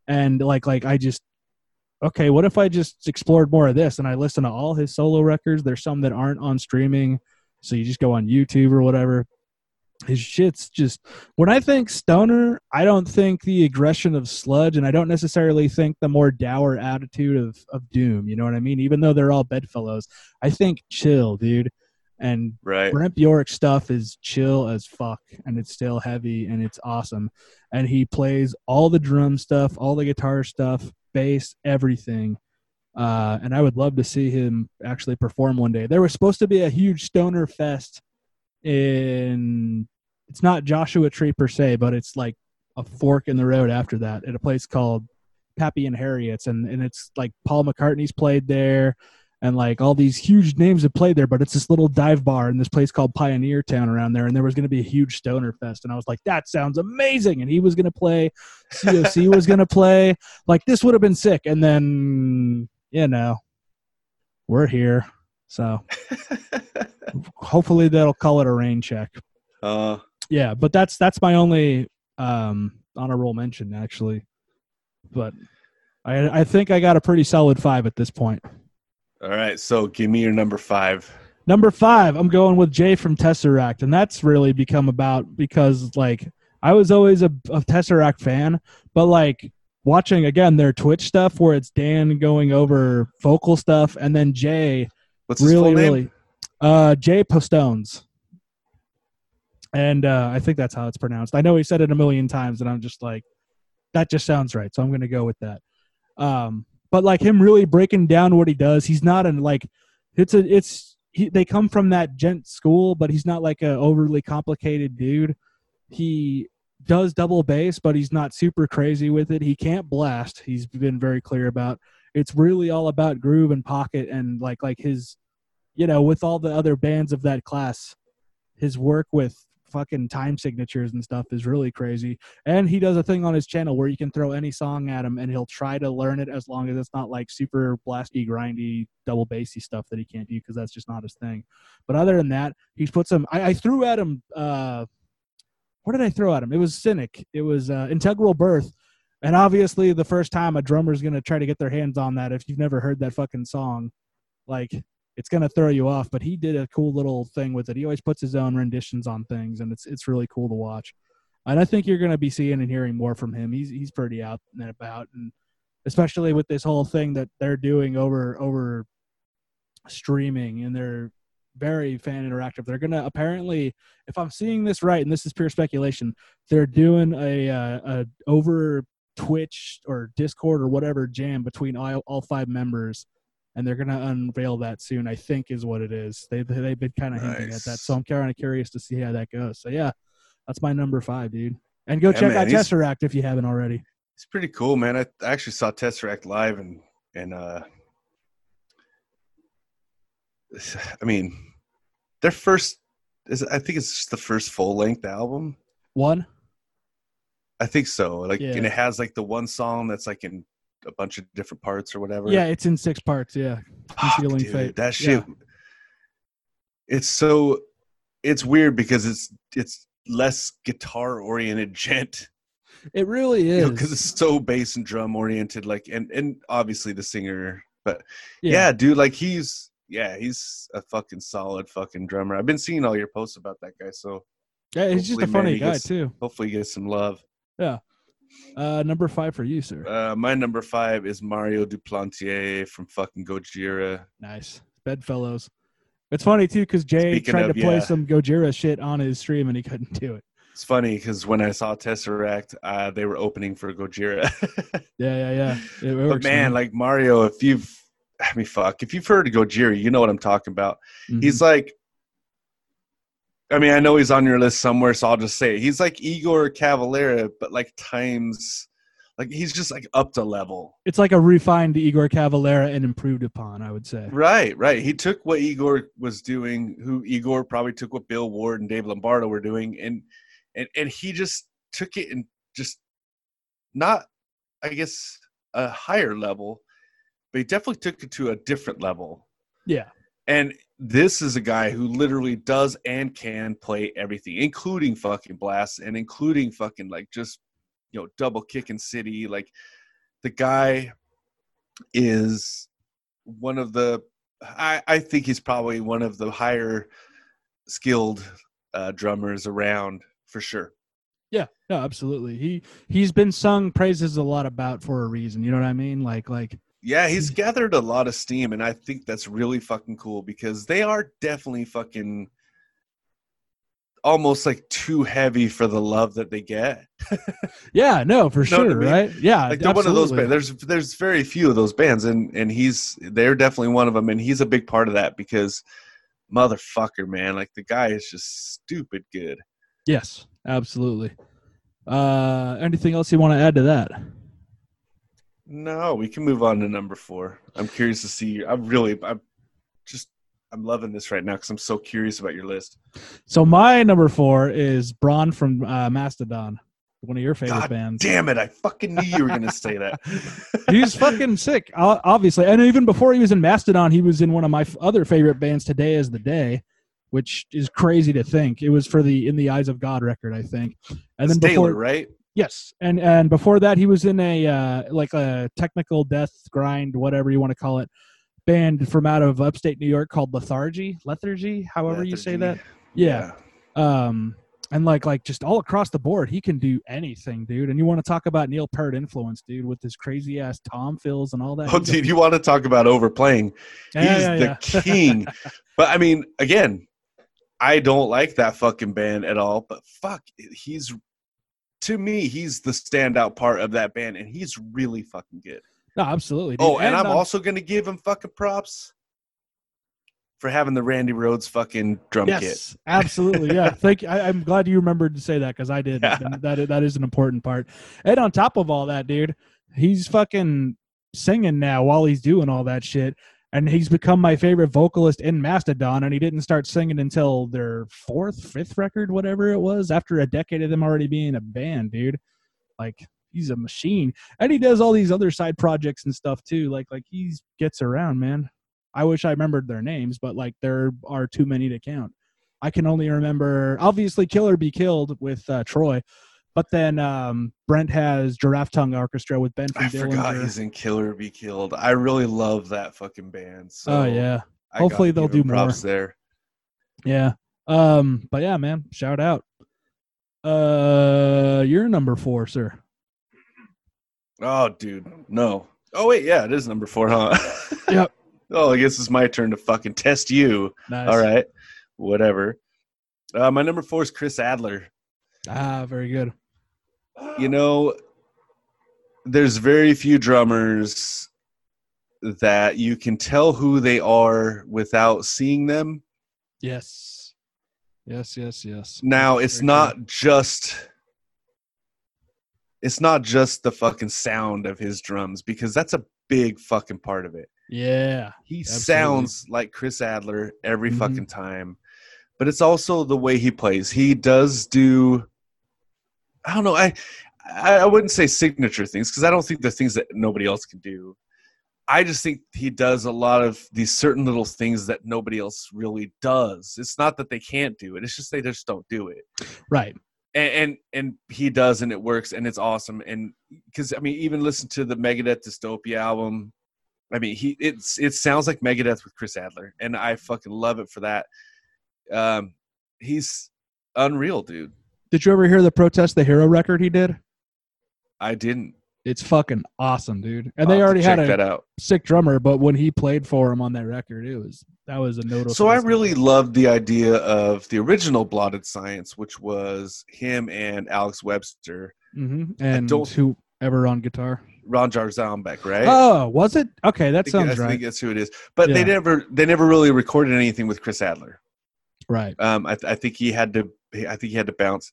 and okay, what if I just explored more of this? And I listen to all his solo records. There's some that aren't on streaming, so you just go on YouTube or whatever. His shit's just, when I think stoner, I don't think the aggression of sludge, and I don't necessarily think the more dour attitude of doom. You know what I mean? Even though they're all bedfellows, I think chill, dude. And Brant Bjork's stuff is chill as fuck, and it's still heavy, and it's awesome. And he plays all the drum stuff, all the guitar stuff, bass, everything. And I would love to see him actually perform one day. There was supposed to be a huge stoner fest in, it's not Joshua Tree per se, but it's like a fork in the road after that, at a place called Pappy and Harriet's, and it's like Paul McCartney's played there, and like all these huge names have played there, but it's this little dive bar in this place called Pioneer Town around there, and there was going to be a huge stoner fest, and I was like, that sounds amazing, and he was going to play, COC was going to play, like this would have been sick, and then, you know, we're here, so hopefully that'll call it a rain check. Yeah, but that's my only honorable mention, actually, but I think I got a pretty solid 5 at this point. All right, so give me your number 5. Number 5, I'm going with Jay from Tesseract, and that's really become about because, I was always a Tesseract fan, but, watching, again, their Twitch stuff where it's Dan going over vocal stuff, and then Jay. What's his full name? Jay Postones. And I think that's how it's pronounced. I know he said it a million times, and I'm just like, that just sounds right, so I'm going to go with that. But him really breaking down what he does, he's not in they come from that gent school, but he's not like a overly complicated dude. He does double bass, but he's not super crazy with it. He can't blast. He's been very clear about it's really all about groove and pocket and his, with all the other bands of that class, his work with fucking time signatures and stuff is really crazy. And he does a thing on his channel where you can throw any song at him and he'll try to learn it as long as it's not super blasty, grindy, double bassy stuff that he can't do, because that's just not his thing. But other than that, he puts some. I threw at him what did I throw at him? It was Cynic. It was Integral Birth. And obviously the first time a drummer's going to try to get their hands on that, if you've never heard that fucking song, it's going to throw you off, but he did a cool little thing with it. He always puts his own renditions on things, and it's really cool to watch. And I think you're going to be seeing and hearing more from him. He's pretty out and about, and especially with this whole thing that they're doing over streaming, and they're very fan interactive. They're going to apparently, if I'm seeing this right, and this is pure speculation, they're doing a over Twitch or Discord or whatever jam between all 5 members. And they're going to unveil that soon, I think, is what it is. They've been kind of hinting at that. So I'm kind of curious to see how that goes. So, yeah, that's my number 5, dude. And go check out Tesseract if you haven't already. It's pretty cool, man. I actually saw Tesseract live, and I mean, their first, I think it's the first full-length album. One? I think so. Like, yeah. And it has like the one song that's like in a bunch of different parts or whatever. Yeah, it's in 6 parts. Yeah, Concealing Fate. That shit. Yeah. It's weird because it's less guitar oriented gent. It really is, because it's so bass and drum oriented. Like, and obviously the singer, but yeah dude, like he's a fucking solid fucking drummer. I've been seeing all your posts about that guy. So yeah, he's just a funny guy too. Hopefully he gets some love. Yeah. Number 5 for you, sir. My number 5 is Mario Duplantier from fucking Gojira. Nice. Bedfellows. It's funny too, because Jay tried to play some Gojira shit on his stream and he couldn't do it. It's funny because when I saw Tesseract, they were opening for Gojira. Yeah. But man, like Mario, if you've heard of Gojira, you know what I'm talking about. Mm-hmm. He's like, I mean, I know he's on your list somewhere, so I'll just say it. He's like Igor Cavalera, but like times, like he's just like upped a level. It's like a refined Igor Cavalera and improved upon, I would say. Right. He took what Igor was doing, who Igor probably took what Bill Ward and Dave Lombardo were doing, and he just took it and just not, I guess, a higher level, but he definitely took it to a different level. Yeah. And this is a guy who literally does and can play everything, including fucking blasts and including fucking like just, you know, double kick and city. Like the guy is one of the, I think he's probably one of the higher skilled drummers around for sure. Yeah, no, absolutely. He's been sung praises a lot about for a reason. You know what I mean? Like. Yeah, he's gathered a lot of steam, and I think that's really fucking cool because they are definitely fucking almost like too heavy for the love that they get. Yeah, no, for sure, I mean? Right? Yeah, like they're one of those bands. There's very few of those bands, and they're definitely one of them, and he's a big part of that because motherfucker, man, like the guy is just stupid good. Yes, absolutely. Anything else you want to add to that? No, we can move on to number 4. I'm curious to see. I'm loving this right now because I'm so curious about your list. So my number 4 is Braun from Mastodon, one of your favorite bands. Damn it! I fucking knew you were going to say that. He's fucking sick, obviously. And even before he was in Mastodon, he was in one of my other favorite bands, Today Is the Day, which is crazy to think. It was for the In the Eyes of God record, I think. And then Taylor, right? Yes, and before that, he was in a like a technical death grind, whatever you want to call it, band from out of upstate New York called Lethargy, however you say that. Yeah. And like just all across the board, he can do anything, dude. And you want to talk about Neil Peart influence, dude, with his crazy ass tom fills and all that. Oh, dude, you want to talk about overplaying? He's the king. But I mean, again, I don't like that fucking band at all. But fuck, he's. To me, he's the standout part of that band, and he's really fucking good. No, absolutely. Dude. Oh, and I'm also going to give him fucking props for having the Randy Rhoads fucking drum kit. Yes, absolutely. Yeah, thank you. I'm glad you remembered to say that because I did. Yeah. That is an important part. And on top of all that, dude, he's fucking singing now while he's doing all that shit. And he's become my favorite vocalist in Mastodon, and he didn't start singing until their 4th, 5th record, whatever it was, after a decade of them already being a band, dude. Like, he's a machine. And he does all these other side projects and stuff, too. Like he gets around, man. I wish I remembered their names, but, like, there are too many to count. I can only remember, obviously, Kill or Be Killed with Troy. But then Brent has Giraffe Tongue Orchestra with Ben from Dillinger. I forgot he's in Kill or Be Killed. I really love that fucking band. So hopefully they'll do more. There. Yeah. But yeah, man, shout out. You're number 4, sir. Oh, dude, no. Oh, wait, yeah, it is number 4, huh? Yep. Oh, I guess it's my turn to fucking test you. Nice. All right, whatever. My number 4 is Chris Adler. Ah, very good. You know, there's very few drummers that you can tell who they are without seeing them. Yes. Now, it's not just the fucking sound of his drums, because that's a big fucking part of it. Yeah. He sounds like Chris Adler every fucking time. But it's also the way he plays. He does do, I don't know. I I wouldn't say signature things, because I don't think they're things that nobody else can do. I just think he does a lot of these certain little things that nobody else really does. It's not that they can't do it. It's just they just don't do it. Right. And he does, and it works, and it's awesome. And because, I mean, even listen to the Megadeth Dystopia album. I mean, it sounds like Megadeth with Chris Adler, and I fucking love it for that. He's unreal, dude. Did you ever hear the Protest the Hero record he did? I didn't. It's fucking awesome, dude. And they already had a sick drummer, but when he played for him on that record, that was a notable. So I really loved the idea of the original Blotted Science, which was him and Alex Webster. Mm-hmm. And whoever on guitar. Ron Jarzombeck, right? Oh, was it? Okay, that sounds right. I think that's who it is. But yeah. they never really recorded anything with Chris Adler. Right. I think he had to. I think he had to bounce.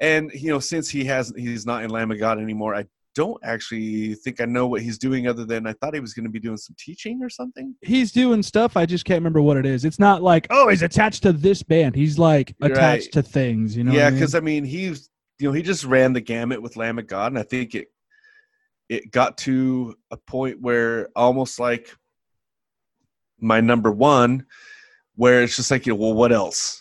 And you know, since he's not in Lamb of God anymore, I don't actually think I know what he's doing, other than I thought he was going to be doing some teaching or something. He's doing stuff. I just can't remember what it is. It's not like, oh, he's attached to this band. He's like attached to things, you know? Yeah. Because I mean, he just ran the gamut with Lamb of God. And I think it got to a point where almost like my number one, where it's just like, well, what else?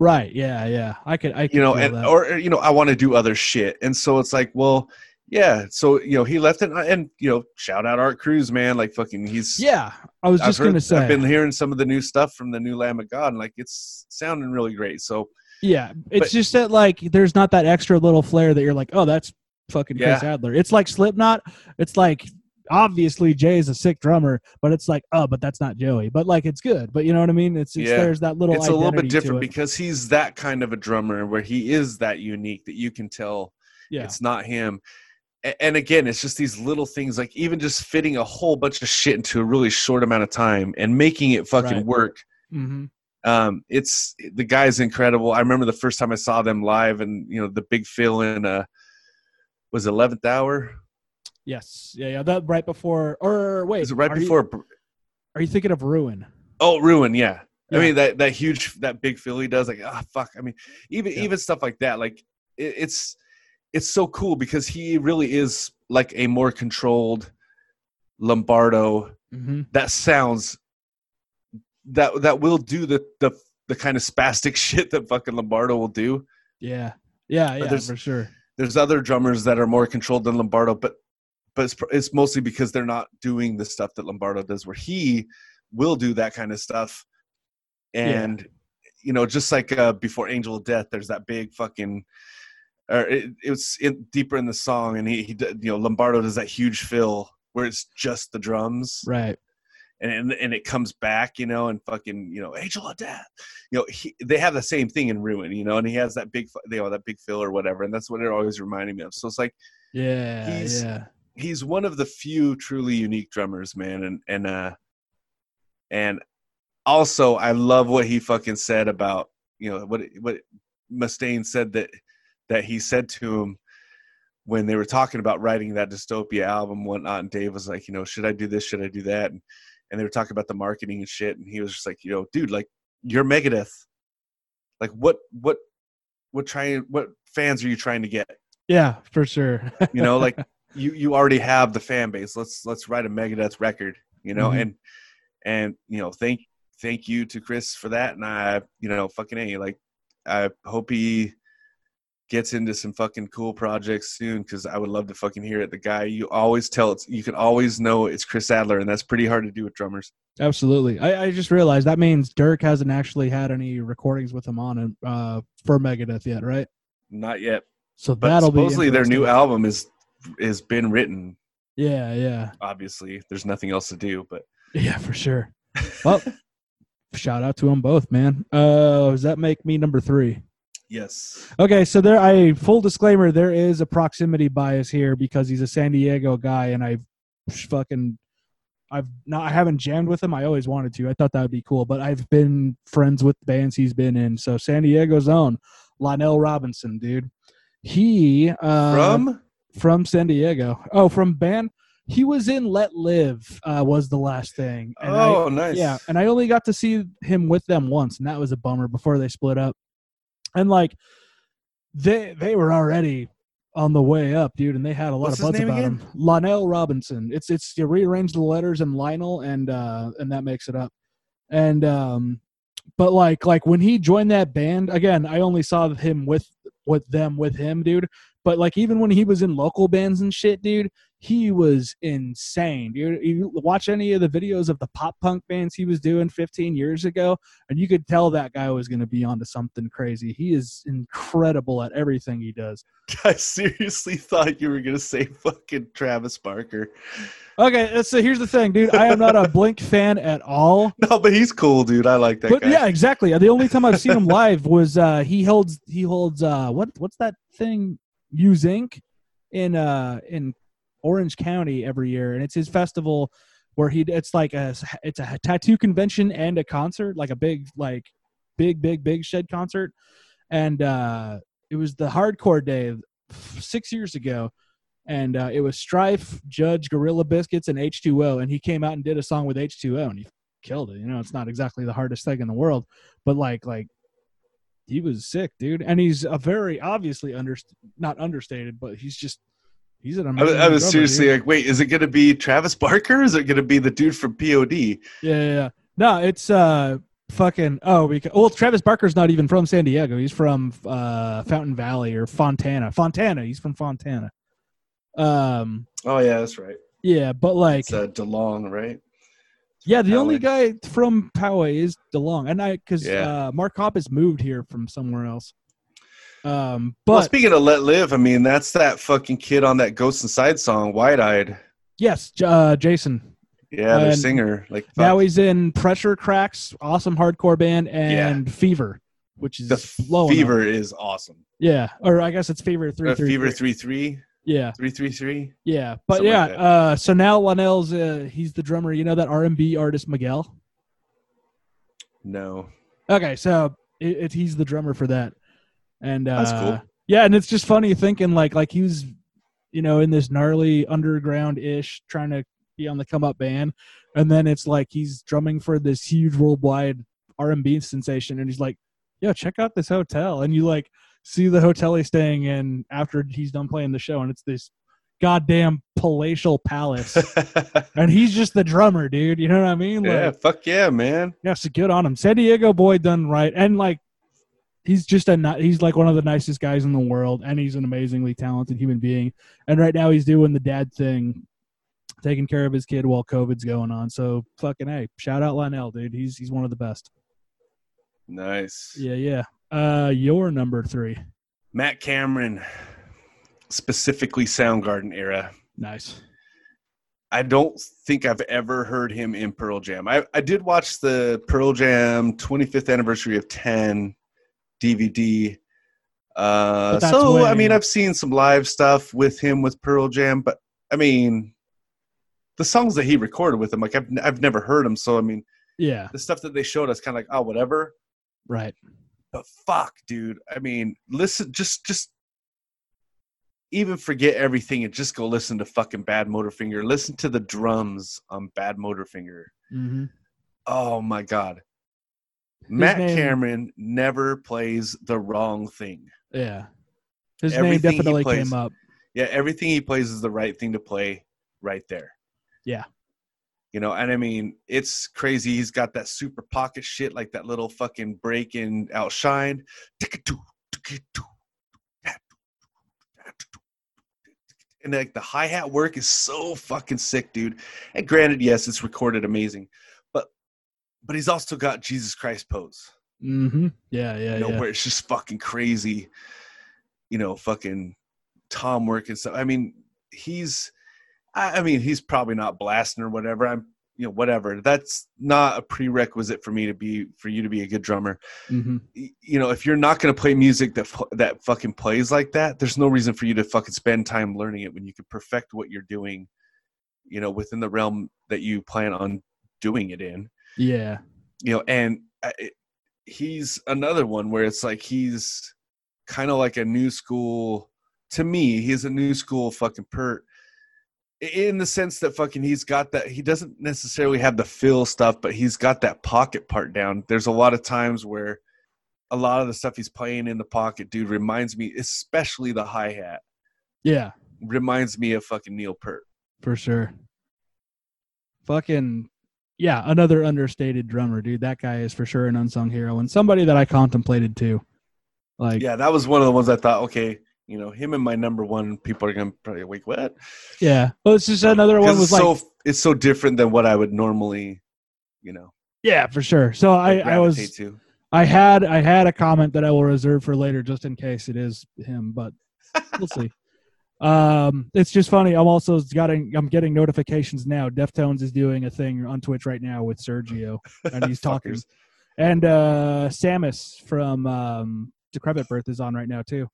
Right. Yeah. Yeah. I could, you know, and, that. Or, you know, I want to do other shit. And so it's like, well, yeah, so you know he left it, and you know, shout out Art Cruz, man. Like fucking, he's I was just gonna say, I've been hearing some of the new stuff from the new Lamb of God, and like it's sounding really great. So yeah, it's just that like there's not that extra little flair that you're like, oh, that's fucking Chris Adler. It's like Slipknot. It's like obviously Jay's a sick drummer, but it's like but that's not Joey. But like it's good. But you know what I mean? It's there's that little. It's a little bit different because he's that kind of a drummer where he is that unique that you can tell it's not him. And again, it's just these little things, like even just fitting a whole bunch of shit into a really short amount of time and making it fucking work. Mm-hmm. It's the guy's incredible. I remember the first time I saw them live, and you know the Big Phil in was 11th Hour. Yes, yeah, that right before, or wait, is it right before? Are you thinking of Ruin? Oh, Ruin, yeah. I mean that huge Big Phil he does, like fuck. I mean even stuff like that, like it's. It's so cool because he really is like a more controlled Lombardo that sounds that will do the kind of spastic shit that fucking Lombardo will do. Yeah, for sure. There's other drummers that are more controlled than Lombardo, but it's mostly because they're not doing the stuff that Lombardo does, where he will do that kind of stuff. And you know, just like before Angel of Death, there's that big fucking. Or it was deeper in the song, and he you know, Lombardo does that huge fill where it's just the drums, right? And it comes back, you know, and fucking, you know, Angel of Death, you know, they have the same thing in Ruin, you know, and he has that big, you know, that big fill or whatever, and that's what it always reminded me of. So it's like, he's one of the few truly unique drummers, man, and also I love what he fucking said about, you know, what Mustaine said that he said to him when they were talking about writing that Dystopia album, whatnot. And Dave was like, you know, should I do this? Should I do that? And they were talking about the marketing and shit. And he was just like, you know, dude, like you're Megadeth. Like what fans are you trying to get? Yeah, for sure. You know, like you already have the fan base. Let's write a Megadeth record, you know, and you know, thank you to Chris for that. And I, you know, fucking A, like I hope he gets into some fucking cool projects soon, because I would love to fucking hear it. The guy, you always tell, you can always know it's Chris Adler, and that's pretty hard to do with drummers. Absolutely. I just realized that means Dirk hasn't actually had any recordings with him on for Megadeth yet, right? Not yet. So that'll be supposedly their new album is been written. Yeah. Obviously, there's nothing else to do, but yeah, for sure. Well, shout out to them both, man. Does that make me number 3? Yes. Okay, so full disclaimer, there is a proximity bias here because he's a San Diego guy, and I haven't jammed with him. I always wanted to. I thought that would be cool, but I've been friends with bands he's been in. So San Diego's own Lonell Robinson, dude. He from San Diego. Oh, from band. He was in Let Live was the last thing. And nice. Yeah, and I only got to see him with them once, and that was a bummer before they split up. And like they were already on the way up, dude, and they had a lot of buzz about him. Lonnell Robinson. It's you rearrange the letters in Lionel, and that makes it up. And but like when he joined that band, again, I only saw him with them, dude. But like even when he was in local bands and shit, dude, he was insane, dude. You watch any of the videos of the pop punk bands he was doing 15 years ago, and you could tell that guy was going to be onto something crazy. He is incredible at everything he does. I seriously thought you were going to say fucking Travis Barker. Okay, so here's the thing, dude. I am not a Blink fan at all. No, but he's cool, dude. I like that guy. Yeah, exactly. The only time I've seen him live was he holds what's that thing? Use Inc. in Orange County every year, and it's his festival where it's a tattoo convention and a concert, like a big shed concert. And it was the hardcore day 6 years ago, and it was Strife, Judge, Gorilla Biscuits, and H2O, and he came out and did a song with H2O, and he killed it. You know, it's not exactly the hardest thing in the world, but like he was sick, dude. And he's a very obviously not understated, but he's an amazing drummer. I was seriously dude. Like, wait, is it going to be Travis Barker? Is it going to be the dude from POD? Yeah. No, it's Travis Barker's not even from San Diego. He's from Fountain Valley or Fontana. He's from Fontana. Oh, yeah, that's right. Yeah, but like. It's DeLong, right? Yeah, the only guy from Poway is DeLong, and Mark Hoppus moved here from somewhere else. But well, speaking of Let Live, I mean that's that fucking kid on that Ghost Inside song, Wide Eyed. Yes, Jason. Yeah, their singer. Like now he's in Pressure Cracks, awesome hardcore band, and Fever, which is Fever is awesome. Yeah, or I guess it's Fever 333. Fever 33. Yeah. 333. Yeah. But something yeah. Like so now Lonnell's, he's the drummer. You know that R&B artist Miguel? No. Okay. So he's the drummer for that. And that's cool. Yeah. And it's just funny thinking like he was, you know, in this gnarly underground-ish trying to be on the come up band. And then it's like he's drumming for this huge worldwide R&B sensation. And he's like, yo, check out this hotel. And you like, see the hotel he's staying in after he's done playing the show, and it's this goddamn palatial palace. And he's just the drummer, dude. You know what I mean? Like, yeah, fuck yeah, man. Yeah, so good on him. San Diego boy done right. And, like, he's just he's, like, one of the nicest guys in the world, and he's an amazingly talented human being. And right now he's doing the dad thing, taking care of his kid while COVID's going on. So, fucking, hey, shout out Lionel, dude. He's one of the best. Nice. Yeah. Your number three, Matt Cameron, specifically Soundgarden era. Nice. I don't think I've ever heard him in Pearl Jam. I did watch the Pearl Jam 25th anniversary of 10 DVD. I mean, I've seen some live stuff with him with Pearl Jam, but I mean, the songs that he recorded with him, like I've never heard them. So I mean, yeah, the stuff that they showed us, kind of like, oh, whatever, right. But fuck, dude. I mean, listen, just even forget everything and just go listen to fucking Bad Motorfinger. Listen to the drums on Bad Motorfinger. Mm-hmm. Oh my God. Matt Cameron never plays the wrong thing. Yeah. His name definitely came up. Yeah. Everything he plays is the right thing to play right there. Yeah. You know, and I mean, it's crazy. He's got that super pocket shit, like that little fucking break in Outshine. And like the hi-hat work is so fucking sick, dude. And granted, yes, it's recorded amazing. But he's also got Jesus Christ pose. Mm-hmm. Yeah. You know, where it's just fucking crazy, you know, fucking tom work and stuff. I mean, he's probably not blasting or whatever. Whatever. That's not a prerequisite for you to be a good drummer. Mm-hmm. You know, if you're not going to play music that fucking plays like that, there's no reason for you to fucking spend time learning it when you can perfect what you're doing, you know, within the realm that you plan on doing it in. Yeah. You know, and he's another one where it's like, he's kind of like a new school to me. He's a new school fucking Pert. In the sense that fucking he's got that, he doesn't necessarily have the fill stuff, but he's got that pocket part down. There's a lot of times where a lot of the stuff he's playing in the pocket, dude, reminds me, especially the hi-hat, Yeah. Reminds me of fucking Neil Peart. For sure. Fucking, yeah, another understated drummer, dude. That guy is for sure an unsung hero and somebody that I contemplated too. Like, yeah, that was one of the ones I thought, okay, you know, him and my number one, people are going to probably wait, what? Yeah. Well, it's just another one was like, it's so different than what I would normally, you know. Yeah, for sure. So I had a comment that I will reserve for later just in case it is him, but we'll see. It's just funny. I'm getting notifications now. Deftones is doing a thing on Twitch right now with Sergio and he's talking. And Samus from Decrepit Birth is on right now too.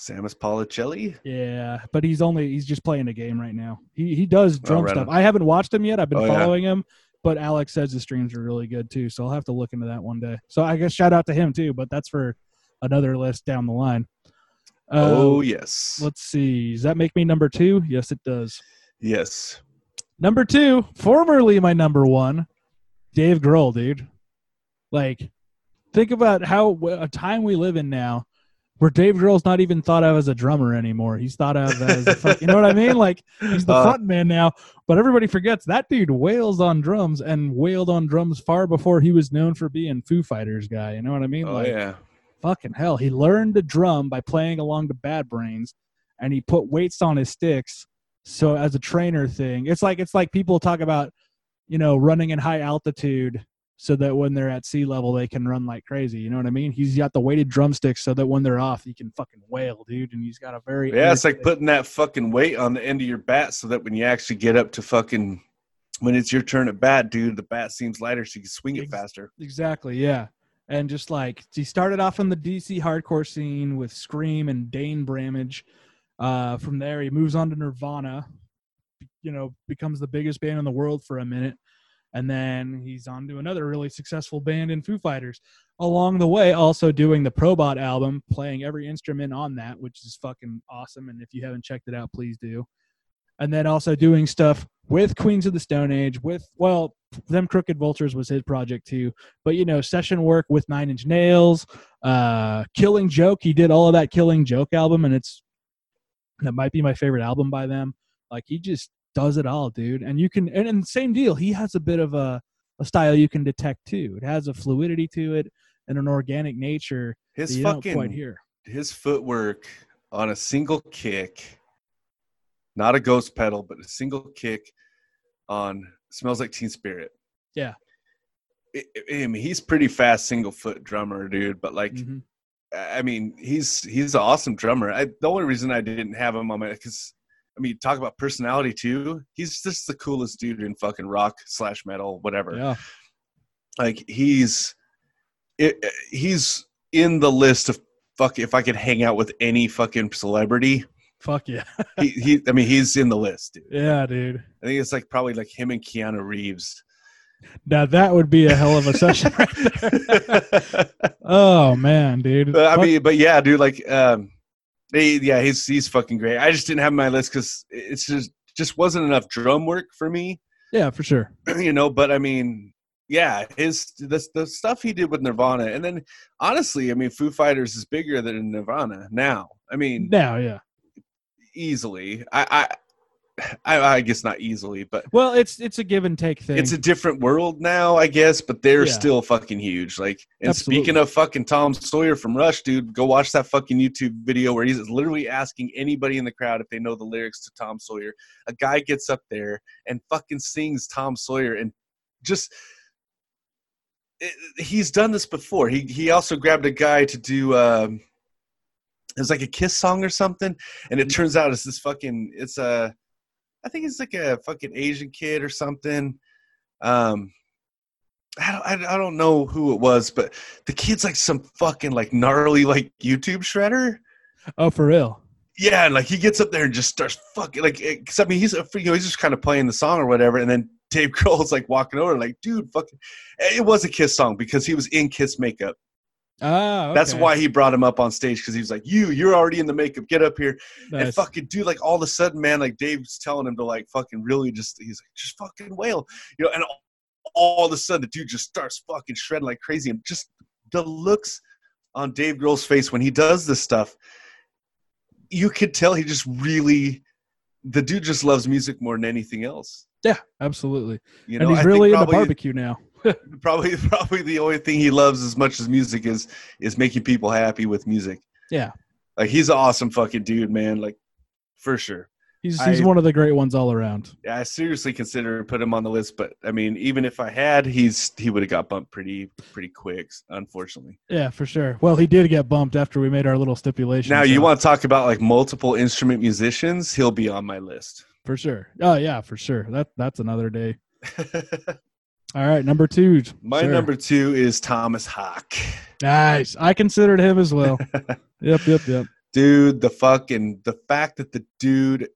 Samus Policelli? Yeah, but he's just playing a game right now. He does drum stuff. I haven't watched him yet. I've been following him. But Alex says his streams are really good too, so I'll have to look into that one day. So I guess shout out to him too, but that's for another list down the line. Oh, yes. Let's see. Does that make me number two? Yes, it does. Yes. Number two, formerly my number one, Dave Grohl, dude. Like, think about how a time we live in now where Dave Grohl's not even thought of as a drummer anymore. He's thought of as a fucking, you know what I mean? Like, he's the front man now. But everybody forgets that dude wails on drums and wailed on drums far before he was known for being Foo Fighters guy. You know what I mean? Oh, like, yeah. Fucking hell. He learned to drum by playing along to Bad Brains, and he put weights on his sticks. So as a trainer thing, it's like people talk about, you know, running in high altitude so that when they're at sea level, they can run like crazy. You know what I mean? He's got the weighted drumsticks so that when they're off, he can fucking wail, dude. And he's got a very... Yeah, it's like putting that fucking weight on the end of your bat so that when you actually get up to fucking... When it's your turn at bat, dude, the bat seems lighter so you can swing it faster. Exactly, yeah. And just like... He started off on the DC hardcore scene with Scream and Dane Bramage. From there, he moves on to Nirvana. You know, becomes the biggest band in the world for a minute. And then he's on to another really successful band in Foo Fighters. Along the way, also doing the Probot album, playing every instrument on that, which is fucking awesome. And if you haven't checked it out, please do. And then also doing stuff with Queens of the Stone Age, with, well, Them Crooked Vultures was his project too. But, you know, session work with Nine Inch Nails, Killing Joke. He did all of that Killing Joke album, and that might be my favorite album by them. Like, he just... does it all, dude. And you can, and same deal, he has a bit of a style you can detect too. It has a fluidity to it and an organic nature. His fucking, quite hear. His footwork on a single kick, not a ghost pedal, but a single kick on Smells Like Teen Spirit. Yeah. I mean, he's pretty fast single foot drummer, dude, but like, mm-hmm. I mean, he's an awesome drummer. The only reason I didn't have him on my, because I mean, talk about personality too. He's just the coolest dude in fucking rock / metal, whatever. Yeah. Like he's in the list of fuck. If I could hang out with any fucking celebrity, fuck yeah. He's in the list, dude. Yeah, dude. I think it's like probably like him and Keanu Reeves. Now that would be a hell of a session right there. Oh man, dude. But, but yeah, dude. Like, yeah, he's fucking great. I just didn't have my list because it's just wasn't enough drum work for me. Yeah, for sure. You know, but I mean, yeah, the stuff he did with Nirvana, and then honestly, I mean, Foo Fighters is bigger than Nirvana now. I mean, yeah, easily. I guess not easily, but well, it's a give and take thing. It's a different world now, I guess, but they're still fucking huge. Like, and absolutely. Speaking of fucking Tom Sawyer from Rush, dude, go watch that fucking YouTube video where he's literally asking anybody in the crowd if they know the lyrics to Tom Sawyer. A guy gets up there and fucking sings Tom Sawyer, and just he's done this before. He also grabbed a guy to do. It was like a Kiss song or something, and it turns out it's this fucking. I think it's like a fucking Asian kid or something. I don't know who it was, but the kid's like some fucking like gnarly like YouTube shredder. Oh, for real? Yeah, and like he gets up there and just starts fucking like. Because I mean, he's just kind of playing the song or whatever, and then Dave Grohl's like walking over like, dude, fucking. It was a Kiss song because he was in Kiss makeup. Oh, okay. That's why he brought him up on stage, because he was like, you're already in the makeup, get up here. Nice. And fucking dude, like all of a sudden, man, like Dave's telling him to like fucking really just, he's like, just fucking wail, you know. And all of a sudden the dude just starts fucking shredding like crazy, and just the looks on Dave Grohl's face when he does this stuff, you could tell he just really, the dude just loves music more than anything else. Yeah, absolutely. You know, and he's really into barbecue now. probably the only thing he loves as much as music is making people happy with music. Yeah. Like, he's an awesome fucking dude, man. Like, for sure. He's one of the great ones all around. I seriously consider putting him on the list, but I mean, even if I had, he would have got bumped pretty quick, unfortunately. Yeah, for sure. Well, he did get bumped after we made our little stipulation. Now, you want to talk about like multiple instrument musicians? He'll be on my list for sure. Oh yeah, for sure. That's another day. All right, number two. Number two is Thomas Hawk. Nice. I considered him as well. Yep. Dude, the fact that the dude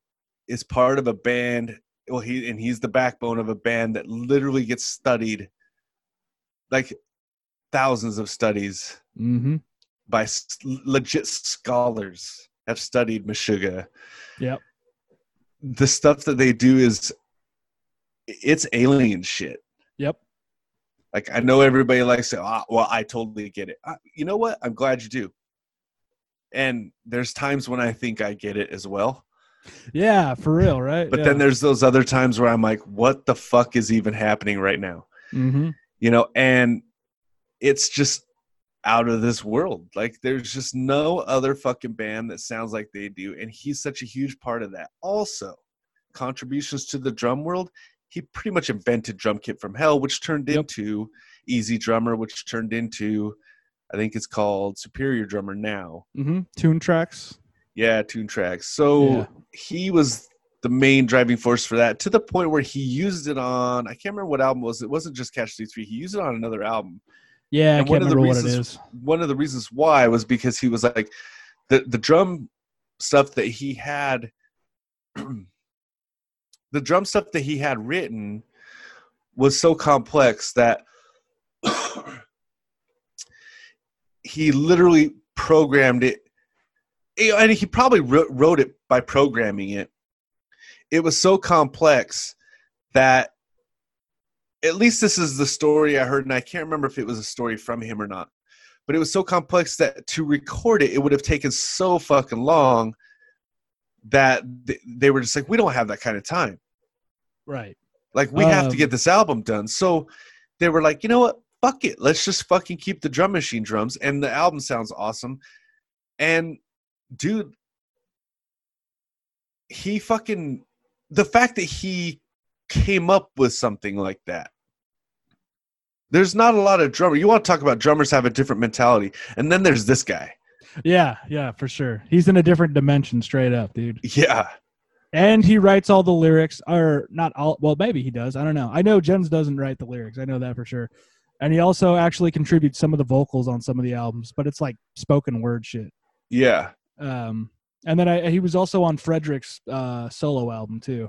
is part of a band, well, he's the backbone of a band that literally gets studied, like thousands of studies by legit scholars have studied Meshuggah. Yep. The stuff that they do it's alien shit. Yep. Like, I know everybody likes to say, I totally get it. You know what? I'm glad you do. And there's times when I think I get it as well. Yeah, for real, right? But then there's those other times where I'm like, what the fuck is even happening right now? Mm-hmm. You know, and it's just out of this world. Like, there's just no other fucking band that sounds like they do. And he's such a huge part of that. Also, contributions to the drum world. He pretty much invented Drum Kit from Hell, which turned into Easy Drummer, which turned into, I think it's called Superior Drummer now. Mm-hmm. Tune Tracks. Yeah, Tune Tracks. So he was the main driving force for that, to the point where he used it on, I can't remember what album it was. It wasn't just Catch 3. He used it on another album. Yeah, and I can't remember what it is. One of the reasons why was because he was like, the drum stuff that he had the drum stuff that he had written was so complex that he literally programmed it, and he probably wrote it by programming it. It was so complex that, at least this is the story I heard, and I can't remember if it was a story from him or not, but it was so complex that to record it, it would have taken so fucking long that they were just like, we don't have that kind of time. Right. Like, we have to get this album done. So they were like, you know what? Fuck it. Let's just fucking keep the drum machine drums. And the album sounds awesome. And dude, the fact that he came up with something like that. There's not a lot of drummers. You want to talk about drummers have a different mentality. And then there's this guy. Yeah, for sure. He's in a different dimension straight up, dude. Yeah. And he writes all the lyrics, or not all. Well, maybe he does. I don't know. I know Jens doesn't write the lyrics. I know that for sure. And he also actually contributes some of the vocals on some of the albums, but it's like spoken word shit. Yeah. And then he was also on Frederick's solo album too,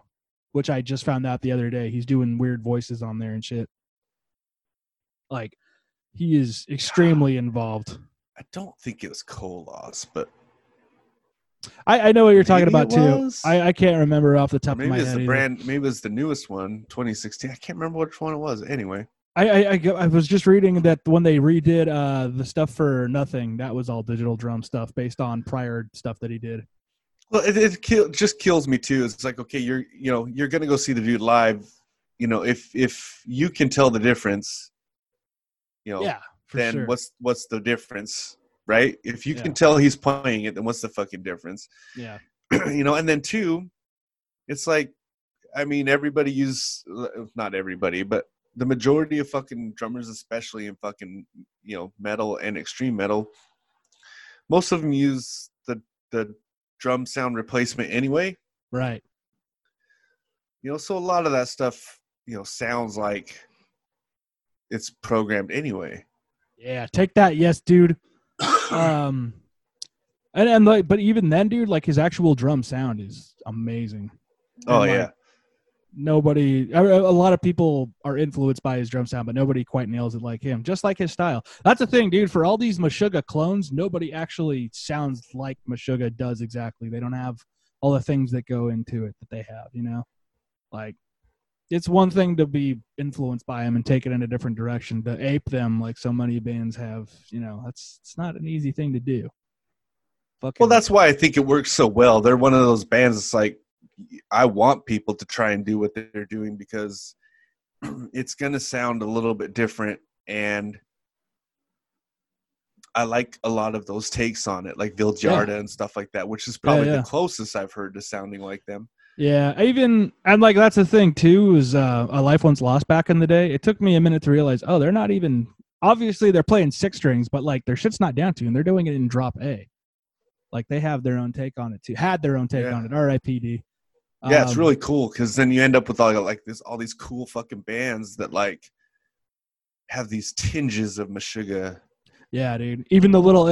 which I just found out the other day. He's doing weird voices on there and shit. Like, he is extremely involved. I don't think it was Kolos, but I know what you're talking about too. I can't remember off the top of my head. Maybe it was the newest one, 2016. I can't remember which one it was. Anyway, I was just reading that when they redid the stuff for Nothing, that was all digital drum stuff based on prior stuff that he did. Well, it just kills me too. It's like, okay, you're gonna go see the dude live. You know, if you can tell the difference, you know. Yeah. Then sure. What's the difference, right? If you can tell he's playing it, then what's the fucking difference? Yeah. You know, and then two, it's like, I mean, not everybody, but the majority of fucking drummers, especially in fucking, you know, metal and extreme metal, most of them use the drum sound replacement anyway. Right. You know, so a lot of that stuff, you know, sounds like it's programmed anyway. Yeah, take that, yes, dude. And like, but even then, dude, like, his actual drum sound is amazing. Oh, and, like, yeah. A lot of people are influenced by his drum sound, but nobody quite nails it like him. Just like his style. That's the thing, dude. For all these Meshuggah clones, nobody actually sounds like Meshuggah does exactly. They don't have all the things that go into it that they have. You know, like. It's one thing to be influenced by them and take it in a different direction, to ape them like so many bands have, you know, it's not an easy thing to do. fucking. Well, that's why I think it works so well. They're one of those bands. It's like, I want people to try and do what they're doing because it's going to sound a little bit different. And I like a lot of those takes on it, like Viljarda and stuff like that, which is probably the closest I've heard to sounding like them. Yeah. I'm like, that's the thing too, is A Life Once Lost back in the day. It took me a minute to realize, oh, they're not even, obviously they're playing six strings, but like their shit's not down tuned. They're doing it in drop A. Like they have their own take on it too. Had their own take on it. R.I.P.D. Yeah, it's really cool because then you end up with all these cool fucking bands that like have these tinges of Meshuggah. Yeah, dude. Even the little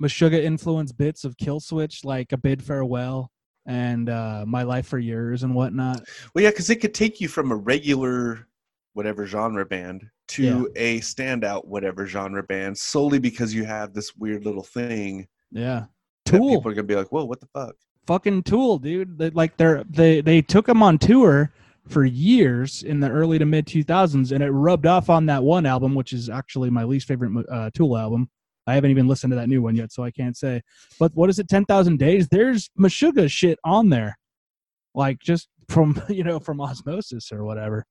Meshuggah influence bits of Kill Switch, like A Bid Farewell and My Life for Yours and whatnot. Well, yeah, because it could take you from a regular whatever genre band to a standout whatever genre band solely because you have this weird little thing. Yeah, Tool. People are gonna be like, "Whoa, what the fuck?" Fucking Tool, dude. They took them on tour for years in the early to mid 2000s, and it rubbed off on that one album, which is actually my least favorite Tool album. I haven't even listened to that new one yet, so I can't say. But what is it? 10,000 Days. There's Meshuggah shit on there, like just from osmosis or whatever.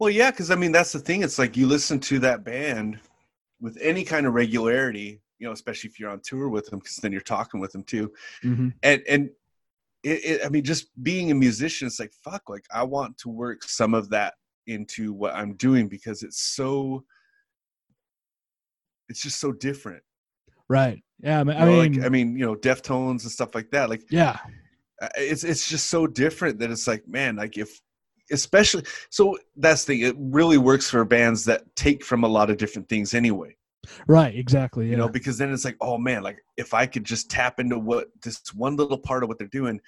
Well, yeah, because that's the thing. It's like you listen to that band with any kind of regularity, especially if you're on tour with them, because then you're talking with them too, and. Just being a musician, it's like, fuck, like I want to work some of that into what I'm doing because it's just so different. Right. Yeah. Deftones and stuff like that. Like, yeah, it's just so different that it's like, man, like so that's the thing. It really works for bands that take from a lot of different things anyway. Right, exactly. Yeah. Because then it's like, oh man, like if I could just tap into what this one little part of what they're doing,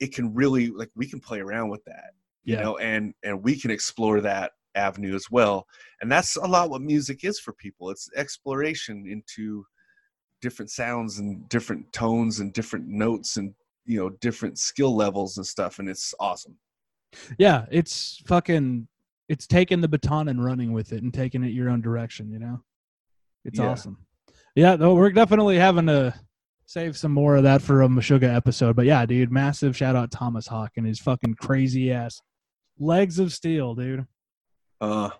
it can really, like, we can play around with that, and we can explore that avenue as well. And that's a lot what music is for people. It's exploration into different sounds and different tones and different notes and, different skill levels and stuff. And it's awesome. Yeah. It's taking the baton and running with it and taking it your own direction, It's awesome. Yeah, though we're definitely having to save some more of that for a Meshuggah episode. But yeah, dude, massive shout out Thomas Hawk and his fucking crazy ass legs of steel, dude. So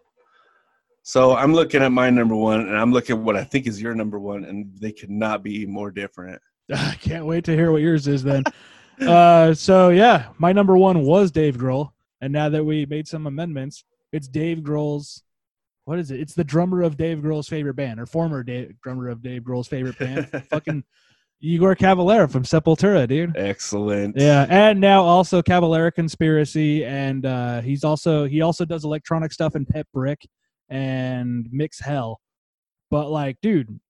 I'm looking at my number one, and I'm looking at what I think is your number one, and they could not be more different. I can't wait to hear what yours is then. So yeah, my number one was Dave Grohl, and now that we made some amendments, it's Dave Grohl's. What is it? It's the drummer of Dave Grohl's favorite band, or former drummer of Dave Grohl's favorite band, fucking Igor Cavalera from Sepultura, dude. Excellent. Yeah, and now also Cavalera Conspiracy, and he also does electronic stuff in Pet Brick and Mix Hell. But like, dude,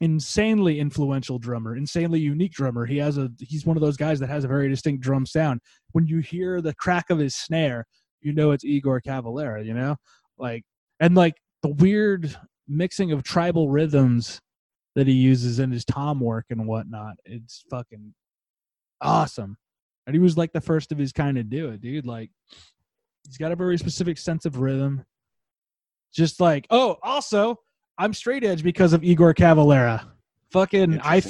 insanely influential drummer, insanely unique drummer. He's one of those guys that has a very distinct drum sound. When you hear the crack of his snare, it's Igor Cavalera, Like the weird mixing of tribal rhythms that he uses in his tom work and whatnot. It's fucking awesome. And he was like the first of his kind to do it, dude. Like he's got a very specific sense of rhythm. Just like, oh, also I'm straight edge because of Igor Cavalera. Fucking, I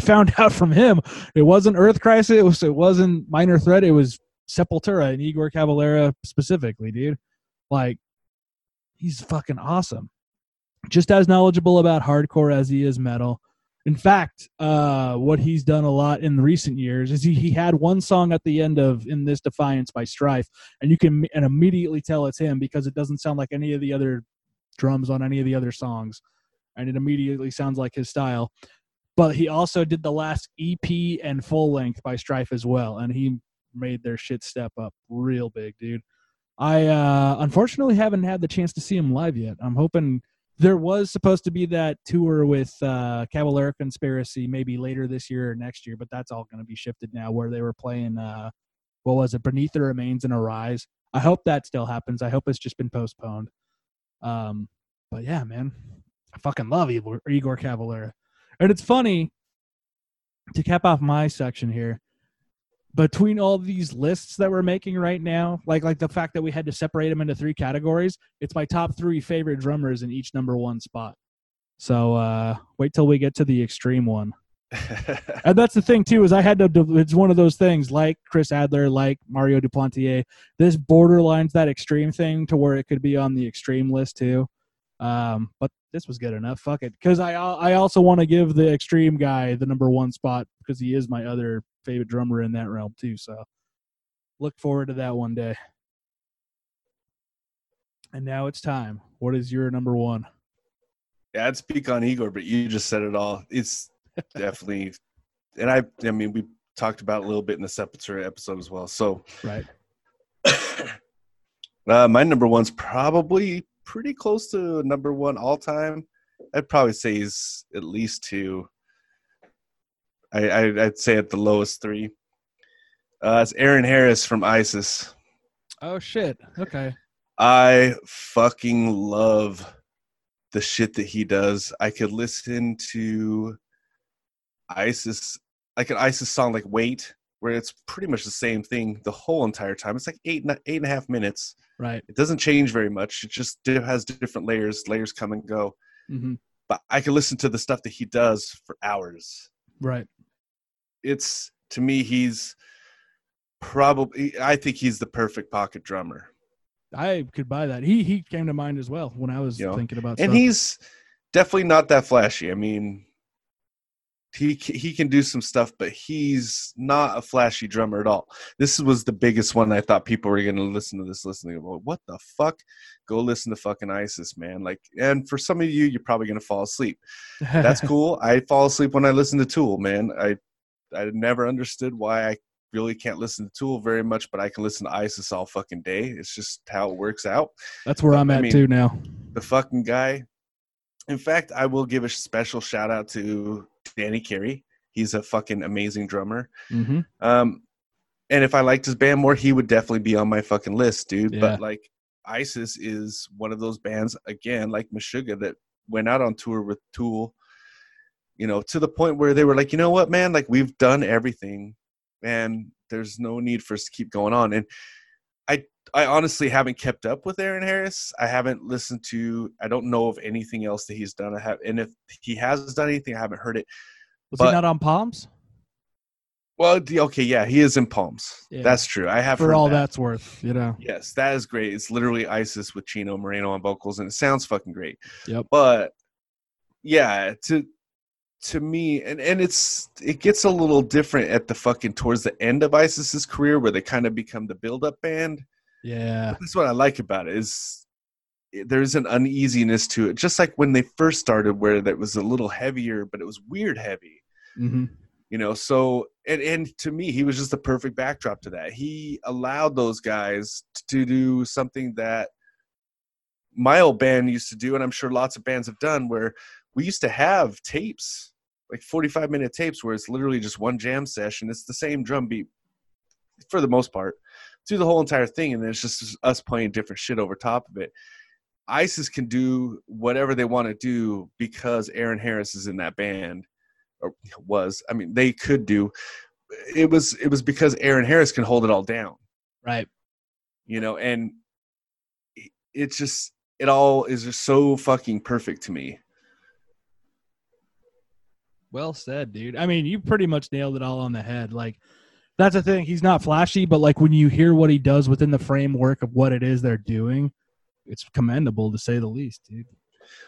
found out from him. It wasn't Earth Crisis. It wasn't Minor Threat. It was Sepultura and Igor Cavalera specifically, dude. Like, he's fucking awesome. Just as knowledgeable about hardcore as he is metal. In fact, what he's done a lot in recent years is he had one song at the end of In This Defiance by Strife, and you can immediately tell it's him because it doesn't sound like any of the other drums on any of the other songs, and it immediately sounds like his style. But he also did the last EP and full length by Strife as well, and he made their shit step up real big, dude. I unfortunately haven't had the chance to see him live yet. I'm hoping there was supposed to be that tour with Cavalera Conspiracy maybe later this year or next year, but that's all going to be shifted now where they were playing, Beneath the Remains and Arise. I hope that still happens. I hope it's just been postponed. But yeah, man, I fucking love Igor Cavalera. And it's funny, to cap off my section here, between all these lists that we're making right now, like the fact that we had to separate them into three categories, it's my top three favorite drummers in each number one spot. So wait till we get to the extreme one. And that's the thing too, is I had to, it's one of those things like Chris Adler, like Mario Duplantier, this borderlines that extreme thing to where it could be on the extreme list too. But this was good enough. Fuck it. Cause I also want to give the extreme guy the #1 spot because he is my other favorite drummer in that realm too. So look forward to that one day. And now it's time. What is your #1? Yeah, I'd speak on Igor, but you just said it all. It's definitely, and I mean, we talked about it a little bit in the Sepultura episode as well. So, right. My #1's probably pretty close to #1 all time. I'd probably say he's at least 2. I'd say at the lowest 3. It's Aaron Harris from Isis. Oh shit! Okay. I fucking love the shit that he does. I could listen to Isis, like an Isis song like Wait, where it's pretty much the same thing the whole entire time. It's like 8.5 minutes. Right. It doesn't change very much. It just has different layers come and go. Mm-hmm. But I could listen to the stuff that he does for hours. Right. It's, to me, he's probably, I think he's the perfect pocket drummer. I could buy that. He came to mind as well when I was thinking about stuff. And he's definitely not that flashy. I mean, he can do some stuff, but he's not a flashy drummer at all. This was the biggest one I thought people were going to listen to this listening. Well, what the fuck? Go listen to fucking Isis, man. Like, and for some of you, you're probably going to fall asleep. That's cool. I fall asleep when I listen to Tool, man. I never understood why I really can't listen to Tool very much, but I can listen to Isis all fucking day. It's just how it works out. That's where I'm at too now. The fucking guy. In fact, I will give a special shout out to Danny Carey. He's a fucking amazing drummer. Mm-hmm. And if I liked his band more, he would definitely be on my fucking list, dude. Yeah. But like Isis is one of those bands, again, like Meshuggah, that went out on tour with Tool, to the point where they were like, you know what, man, like we've done everything. And there's no need for us to keep going on. And I honestly haven't kept up with Aaron Harris. I haven't listened to, I don't know of anything else that he's done. And if he has done anything, I haven't heard it. Was he not on Palms? Well, okay, yeah, he is in Palms. Yeah. That's true. I have for all that's worth, Yes, that is great. It's literally Isis with Chino Moreno on vocals, and it sounds fucking great. Yep. But yeah, to me, and it gets a little different at the fucking towards the end of Isis's career where they kind of become the build-up band. Yeah. But that's what I like about it is there's an uneasiness to it. Just like when they first started where that was a little heavier, but it was weird heavy. Mm-hmm. So and to me, he was just the perfect backdrop to that. He allowed those guys to do something that my old band used to do, and I'm sure lots of bands have done, where we used to have tapes, like 45-minute tapes where it's literally just one jam session. It's the same drum beat for the most part through the whole entire thing, and then it's just us playing different shit over top of it. Isis can do whatever they want to do because Aaron Harris is in that band, or was. I mean, they could do. It was because Aaron Harris can hold it all down. Right. And it all is just so fucking perfect to me. Well said, dude. I mean, you pretty much nailed it all on the head. Like, that's the thing. He's not flashy, but like when you hear what he does within the framework of what it is they're doing, it's commendable to say the least, dude.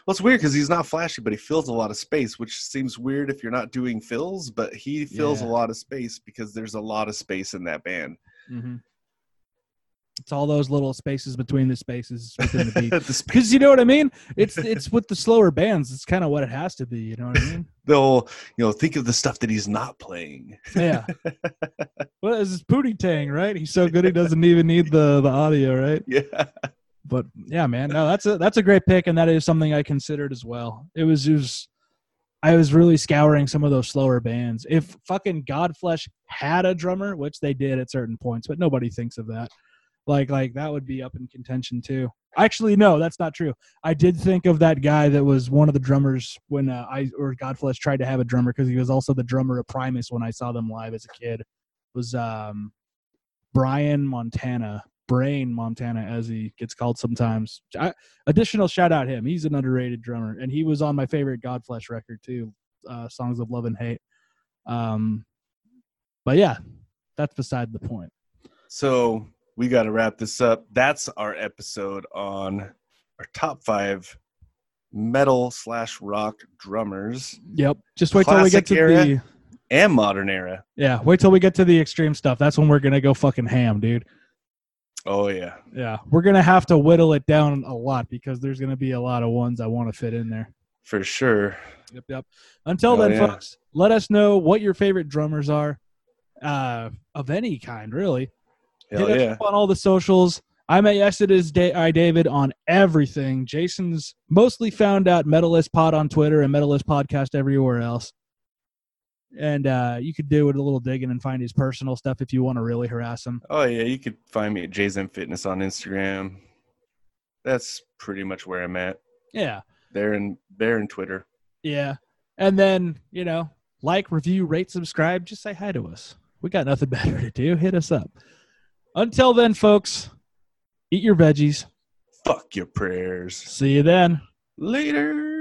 Well, it's weird because he's not flashy, but he fills a lot of space, which seems weird if you're not doing fills, but he fills a lot of space because there's a lot of space in that band. Mm-hmm. It's all those little spaces between the spaces within the beat. Because you know what I mean? It's with the slower bands. It's kind of what it has to be. You know what I mean? They'll, think of the stuff that he's not playing. Yeah. Well, it's his Pootie Tang, right? He's so good he doesn't even need the audio, right? Yeah. But, yeah, man. No, that's a great pick, and that is something I considered as well. I was really scouring some of those slower bands. If fucking Godflesh had a drummer, which they did at certain points, but nobody thinks of that. Like that would be up in contention too. Actually, no, that's not true. I did think of that guy that was one of the drummers when Godflesh tried to have a drummer because he was also the drummer of Primus when I saw them live as a kid. It was Brain Montana, as he gets called sometimes. Additional shout out him. He's an underrated drummer, and he was on my favorite Godflesh record too, Songs of Love and Hate. But yeah, that's beside the point. So we got to wrap this up. That's our episode on our top 5 metal / rock drummers. Yep. Just wait till we get to the and modern era. Yeah. Wait till we get to the extreme stuff. That's when we're going to go fucking ham, dude. Oh yeah. Yeah. We're going to have to whittle it down a lot because there's going to be a lot of ones I want to fit in there. For sure. Yep. Yep. Until then, folks, let us know what your favorite drummers are, of any kind, really. Hell Hit us up on all the socials. I'm at Yes It Is David on everything. Jason's mostly found at Metalist Pod on Twitter and Metalist Podcast everywhere else. And you could do it a little digging and find his personal stuff if you want to really harass him. Oh yeah, you could find me at Jason Fitness on Instagram. That's pretty much where I'm at. Yeah. There and Twitter. Yeah. And then, you know, like, review, rate, subscribe, just say hi to us. We got nothing better to do. Hit us up. Until then, folks, eat your veggies. Fuck your prayers. See you then. Later.